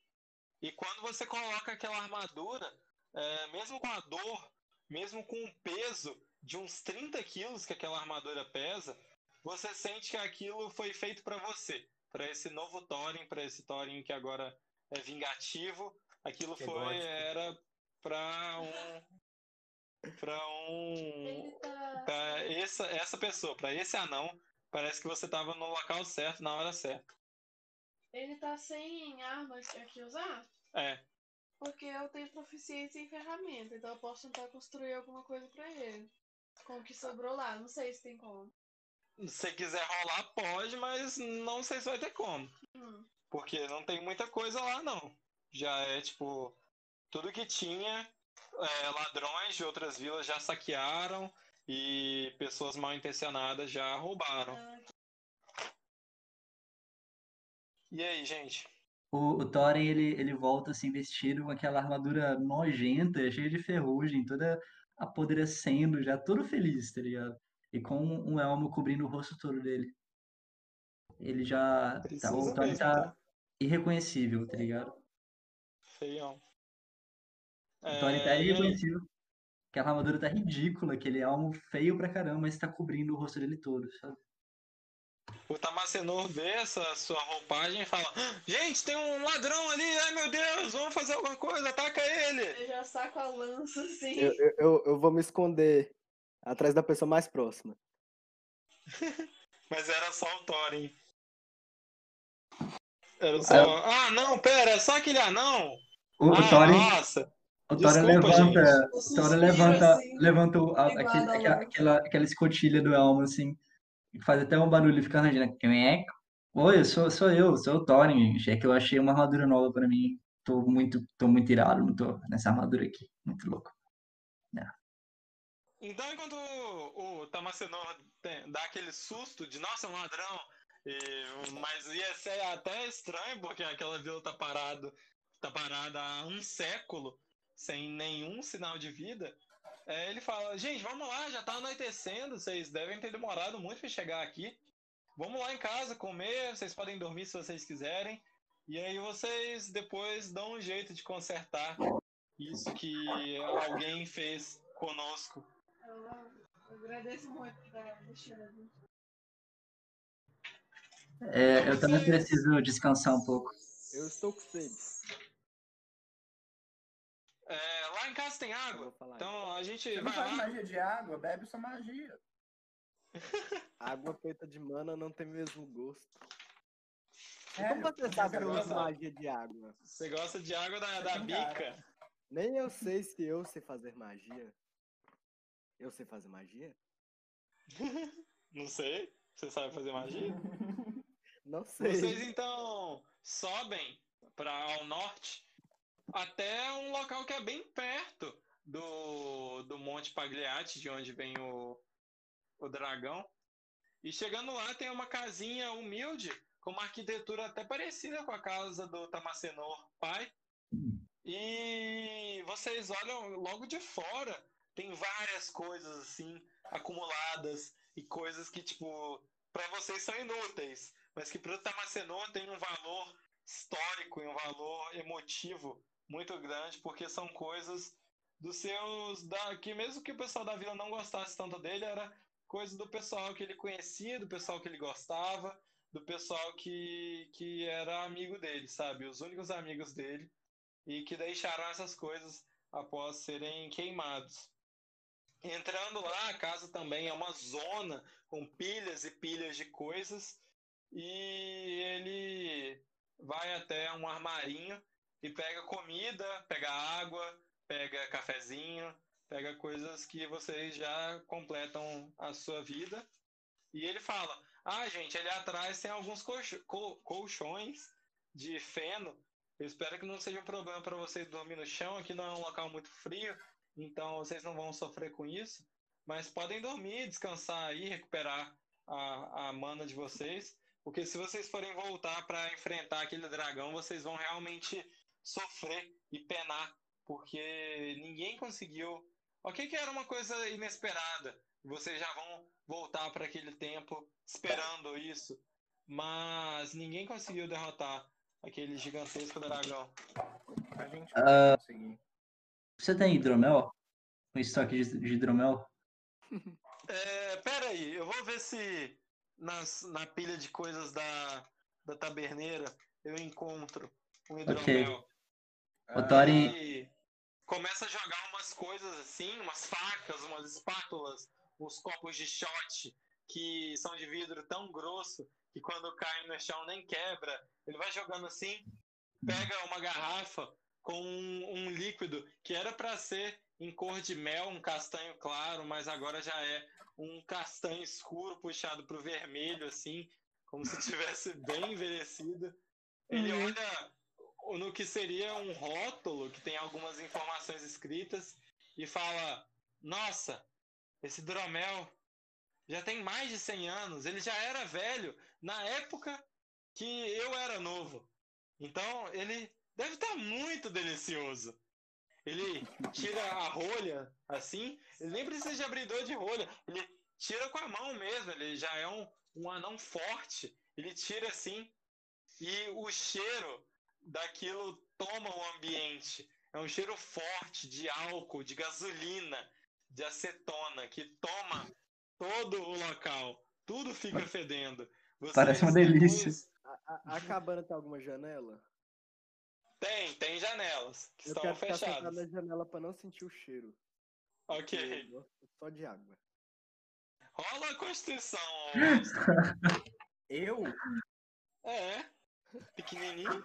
E quando você coloca aquela armadura, é, mesmo com a dor, mesmo com o peso de uns trinta quilos que aquela armadura pesa... você sente que aquilo foi feito pra você, pra esse novo Thorin, pra esse Thorin que agora é vingativo. Aquilo que foi gótico. Era pra um, pra um, pra essa essa pessoa, pra esse anão. Parece que você tava no local certo, na hora certa. Ele tá sem armas aqui usar? É. Porque eu tenho proficiência em ferramenta, então eu posso tentar construir alguma coisa pra ele com o que sobrou lá. Não sei se tem como. Se quiser rolar, pode, mas não sei se vai ter como. Hum. Porque não tem muita coisa lá, não. Já é, tipo, tudo que tinha, é, ladrões de outras vilas já saquearam e pessoas mal intencionadas já roubaram. Ah. E aí, gente? O, o Thorin, ele, ele volta, assim, vestido com aquela armadura nojenta, cheia de ferrugem, toda apodrecendo, já todo feliz, tá ligado? E com um elmo cobrindo o rosto todo dele. Ele já... Tá, o Thorin tá irreconhecível, tá ligado? Feião. O Thorin é... tá irreconhecível. Aquela armadura tá ridícula, aquele elmo feio pra caramba, mas tá cobrindo o rosto dele todo, sabe? O Thamascenor vê essa sua roupagem e fala: gente, tem um ladrão ali, ai meu Deus, vamos fazer alguma coisa, ataca ele! Eu já saco a lança, assim. Eu, eu, eu vou me esconder atrás da pessoa mais próxima. Mas era só o Thorin. Era só... ah, não, pera, é só aquele anão. O, ah, o Thorin... nossa. O Thorin levanta... O Thorin levanta, assim, levanta a, aquele, aquela, aquela, aquela escotilha do elmo, assim, que faz até um barulho e fica arranjando. Oi, sou, sou eu, sou o Thorin. É que eu achei uma armadura nova pra mim. Tô muito, tô muito irado, não tô nessa armadura aqui. Muito louco. Não. Então, enquanto o, o Thamascenor dá aquele susto de, nossa, um ladrão, e, mas ia ser até estranho, porque aquela vila tá, parado, tá parada há um século, sem nenhum sinal de vida, é, ele fala: gente, vamos lá, já tá anoitecendo, vocês devem ter demorado muito pra chegar aqui, vamos lá em casa comer, vocês podem dormir se vocês quiserem, e aí vocês depois dão um jeito de consertar isso que alguém fez conosco. Eu agradeço muito pela deixada. É, eu também preciso descansar um pouco. Eu estou com sede. É, lá em casa tem água. Então a gente Você vai não faz lá. Magia de água, bebe sua magia. Água feita de mana não tem mesmo gosto. É, como você sabe que eu uso magia de água? Você gosta de água da, da bica? Nem eu sei se eu sei fazer magia. Eu sei fazer magia? Não sei. Você sabe fazer magia? Não sei. Vocês então sobem para ao norte até um local que é bem perto do, do Monte Pagliatti, de onde vem o, o dragão. E chegando lá tem uma casinha humilde, com uma arquitetura até parecida com a casa do Thamascenor pai. E vocês olham logo de fora. Tem várias coisas, assim, acumuladas e coisas que, tipo, para vocês são inúteis, mas que para o Thamascenor tem um valor histórico e um valor emotivo muito grande, porque são coisas dos seus... Da, que mesmo que o pessoal da vila não gostasse tanto dele, era coisa do pessoal que ele conhecia, do pessoal que ele gostava, do pessoal que, que era amigo dele, sabe? Os únicos amigos dele, e que deixaram essas coisas após serem queimados. Entrando lá, a casa também é uma zona com pilhas e pilhas de coisas, e ele vai até um armarinho E pega comida, pega água, pega cafezinho, pega coisas que vocês já completam a sua vida. E ele fala, ah, gente, ali atrás tem alguns colch- col- colchões de feno. Eu espero que não seja um problema para vocês dormir no chão. Aqui não é um local muito frio, então vocês não vão sofrer com isso. Mas podem dormir, descansar aí, recuperar a, a mana de vocês. Porque se vocês forem voltar para enfrentar aquele dragão, vocês vão realmente sofrer e penar. Porque ninguém conseguiu... O que que era uma coisa inesperada? Vocês já vão voltar para aquele tempo esperando isso. Mas ninguém conseguiu derrotar aquele gigantesco dragão. A gente uh, conseguir. Você tem hidromel? Um estoque de, de hidromel? É, pera aí, eu vou ver se nas, na pilha de coisas da, da taberneira eu encontro um hidromel. Okay. O Thorin... Aí, começa a jogar umas coisas assim, umas facas, umas espátulas, uns copos de shot que são de vidro tão grosso que quando cai no chão nem quebra. Ele vai jogando assim, pega uma garrafa com um, um líquido que era para ser em cor de mel, um castanho claro, mas agora já é um castanho escuro puxado pro vermelho, assim, como se tivesse bem envelhecido. Ele olha no que seria um rótulo que tem algumas informações escritas e fala, nossa, esse hidromel já tem mais de cem anos, ele já era velho na época que eu era novo. Então ele deve estar muito delicioso. Ele tira a rolha assim, ele nem precisa de abridor de rolha, ele tira com a mão mesmo, ele já é um, um anão forte, ele tira assim e o cheiro daquilo toma o ambiente. É um cheiro forte de álcool, de gasolina, de acetona, que toma todo o local. Tudo fica fedendo. Vocês Parece uma delícia. A, a, a cabana tem alguma janela? Tem, tem janelas que Eu estão quero fechadas. Ficar sentado na janela para não sentir o cheiro. Ok. Só de água. Rola a Constituição. Eu? É. Pequenininho.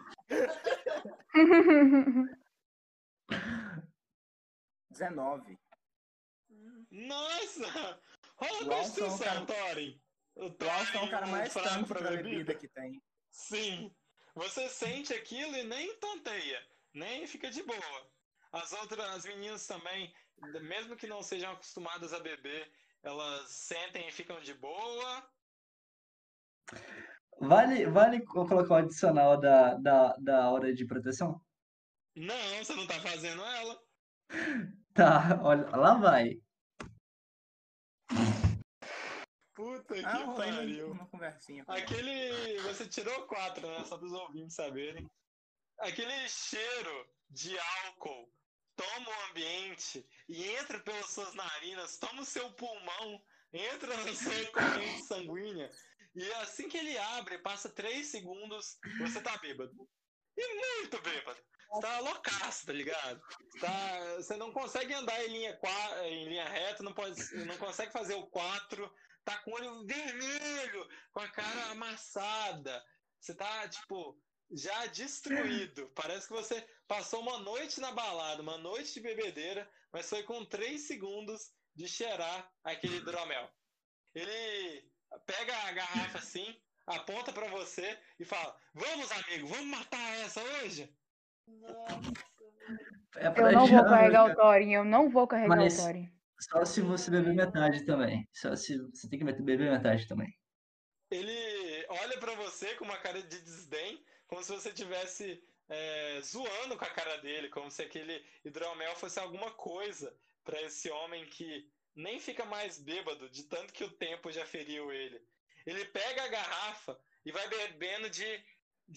dezenove. Nossa! Olha a Constituição, Thorin. O Thorin é o cara mais fraco pra bebida. bebida que tem. Sim. Você sente aquilo e nem tonteia. Nem fica de boa. As outras, as meninas também, mesmo que não sejam acostumadas a beber, elas sentem e ficam de boa. Vale, vale colocar o adicional da, da, da aura de proteção? Não, você não tá fazendo ela. Tá, olha, lá vai. Puta que ah, pariu. Uma conversinha. Aquele... Você tirou quatro, né? Só pros ouvintes saberem. Aquele cheiro de álcool toma o ambiente e entra pelas suas narinas, toma o seu pulmão, entra na sua corrente sanguínea. E assim que ele abre, passa três segundos, você tá bêbado. E muito bêbado. Você tá loucaço, tá ligado? Você, tá... você não consegue andar em linha, qua... em linha reta, não, pode... não consegue fazer o quatro, tá com o olho vermelho, com a cara amassada. Você tá, tipo, já destruído. Parece que você passou uma noite na balada, uma noite de bebedeira, mas foi com três segundos de cheirar aquele hidromel. Ele... Pega a garrafa assim, aponta pra você e fala, vamos, amigo, vamos matar essa hoje? Nossa. É pra eu não vou carregar o Thorin, eu não vou carregar Mas o Thorin. Só se você beber metade também. Só se você tem que beber metade também. Ele olha pra você com uma cara de desdém, como se você estivesse é, zoando com a cara dele, como se aquele hidromel fosse alguma coisa pra esse homem que... nem fica mais bêbado, de tanto que o tempo já feriu ele. Ele pega a garrafa e vai bebendo de,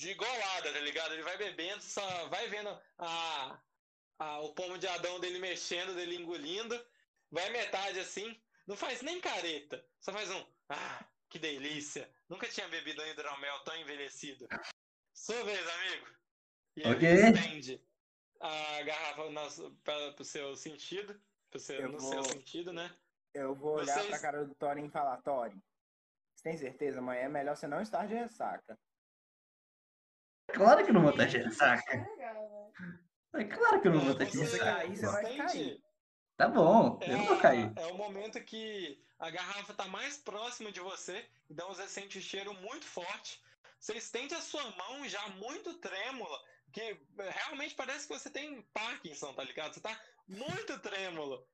de golada, tá ligado? Ele vai bebendo, só vai vendo a, a, o pomo de Adão dele mexendo, dele engolindo, vai metade assim, não faz nem careta, só faz um, ah, que delícia, nunca tinha bebido um hidromel tão envelhecido. Sua vez, amigo. E ele okay. estende a garrafa para o seu sentido. Você, eu no vou, seu sentido, né? Eu vou olhar Vocês... pra cara do Thorin e falar, Thorin, você tem certeza, amanhã é melhor você não estar de ressaca. Claro que não vou taxar, saca? É claro que eu não vou taxar. Se você cair, você vai cair. Tá bom, eu não vou cair. É o momento que a garrafa tá mais próxima de você, então você sente um cheiro muito forte. Você estende a sua mão já muito trêmula, que realmente parece que você tem Parkinson, tá ligado? Você tá muito trêmulo.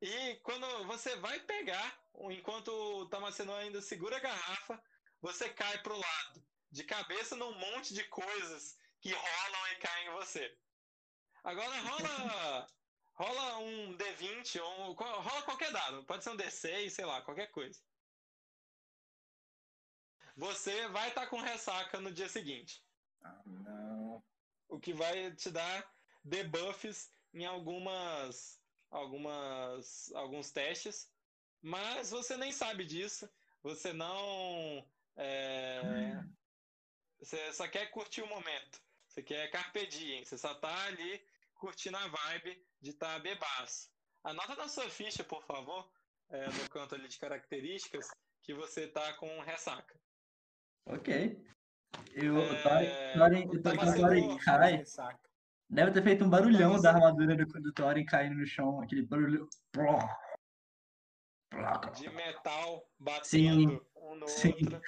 E quando você vai pegar, enquanto o Thamascenor ainda segura a garrafa, você cai pro lado, de cabeça num monte de coisas que rolam e caem em você. Agora rola, rola um D vinte, ou um, rola qualquer dado, pode ser um D seis, sei lá, qualquer coisa. Você vai estar tá com ressaca no dia seguinte. Ah, não. O que vai te dar debuffs em algumas, algumas, alguns testes, mas você nem sabe disso, você não... É, hum. Você só quer curtir o momento, você quer carpe diem, você só tá ali curtindo a vibe de estar tá bebaço. Anota na sua ficha, por favor, é, no canto ali de características, que você tá com ressaca. Ok. Eu, é... Thorin, eu tô aqui, o Thorin cai. Deve ter feito um barulhão da armadura do, do Thorin caindo no chão. Aquele barulho de metal batendo, sim, um no, sim, outro.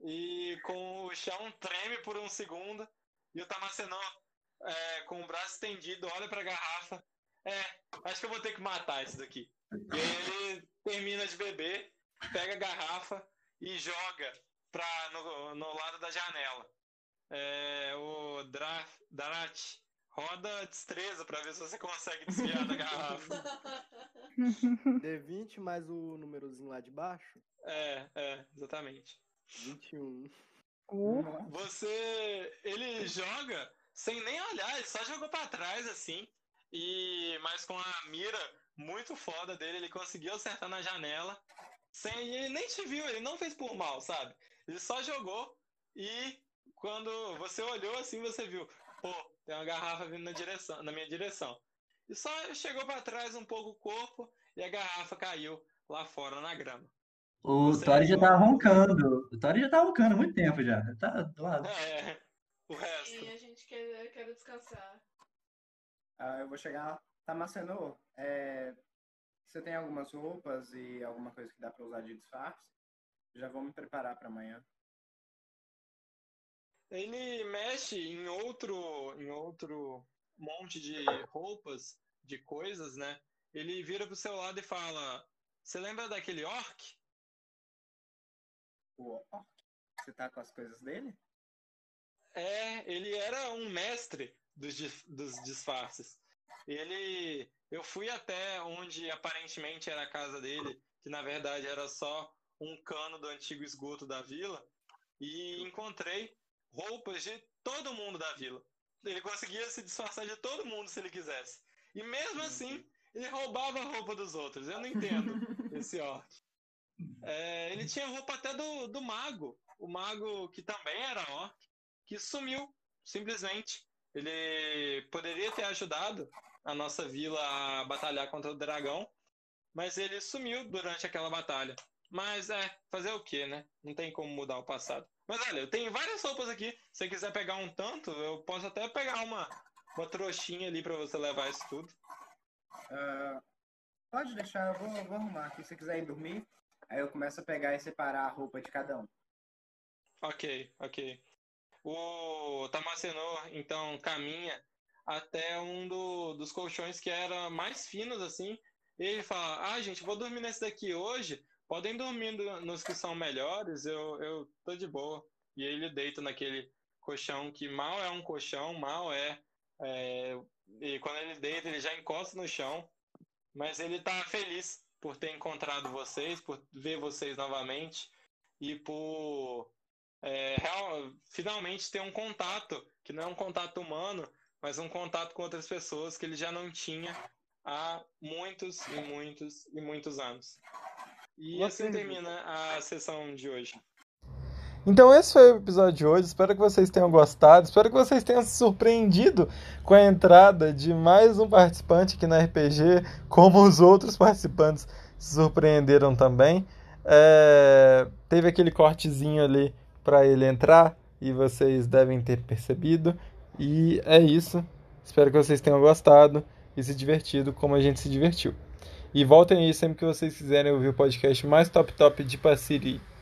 E com o chão treme por um segundo. E o Thamascenor, é, com o braço estendido, olha pra garrafa. É, acho que eu vou ter que matar isso daqui. E aí ele termina de beber, pega a garrafa e joga pra, no, no lado da janela. É, o Drat, Drat roda destreza pra ver se você consegue desviar da garrafa. D vinte mais o númerozinho lá de baixo? É, é, exatamente. vinte e um. Você... Ele joga sem nem olhar, ele só jogou pra trás assim. E, mas com a mira muito foda dele, ele conseguiu acertar na janela. Sem, ele nem te viu, ele não fez por mal, sabe? Ele só jogou e quando você olhou assim, você viu, pô, tem uma garrafa vindo na, direção, na minha direção. E só chegou pra trás um pouco o corpo e a garrafa caiu lá fora na grama. O Thorin já tá roncando. O Thorin já tá roncando há muito tempo já. Tá do lado. É, o resto. E a gente quer, quer descansar. Ah, eu vou chegar. Thamascenor, é... você tem algumas roupas e alguma coisa que dá pra usar de disfarce? Já vou me preparar pra amanhã. Ele mexe em outro, em outro monte de roupas, de coisas, né? Ele vira pro seu lado e fala: você lembra daquele orc? O orc? Você tá com as coisas dele? É, ele era um mestre dos, dos disfarces. Ele, eu fui até onde aparentemente era a casa dele, que na verdade era só um cano do antigo esgoto da vila, e encontrei roupas de todo mundo da vila. Ele conseguia se disfarçar de todo mundo se ele quisesse. E mesmo assim, ele roubava a roupa dos outros. Eu não entendo esse orc. É, ele tinha roupa até do, do mago, o mago que também era orc, que sumiu, simplesmente. Ele poderia ter ajudado a nossa vila a batalhar contra o dragão, mas ele sumiu durante aquela batalha. Mas é, fazer o quê, né? Não tem como mudar o passado. Mas olha, eu tenho várias roupas aqui. Se você quiser pegar um tanto, eu posso até pegar uma, uma trouxinha ali pra você levar isso tudo. Uh, pode deixar, eu vou, eu vou arrumar aqui. Se você quiser ir dormir, aí eu começo a pegar e separar a roupa de cada um. Ok, ok. O Thamascenor, então, caminha até um do, dos colchões que era mais finos, assim. E ele fala: ah, gente, vou dormir nesse daqui hoje. Podem dormir nos que são melhores, eu, eu tô de boa. E ele deita naquele colchão que mal é um colchão, mal é, é... E quando ele deita, ele já encosta no chão. Mas ele tá feliz por ter encontrado vocês, por ver vocês novamente. E por... É, real, finalmente ter um contato, que não é um contato humano, mas um contato com outras pessoas que ele já não tinha há muitos e muitos e muitos anos. E Boa assim pergunta. Termina a sessão de hoje. Então esse foi o episódio de hoje, espero que vocês tenham gostado, espero que vocês tenham se surpreendido com a entrada de mais um participante aqui na R P G, como os outros participantes se surpreenderam também. É, teve aquele cortezinho ali para ele entrar e vocês devem ter percebido. E é isso. Espero que vocês tenham gostado e se divertido como a gente se divertiu. E voltem aí sempre que vocês quiserem ouvir o podcast mais top top de Passiri.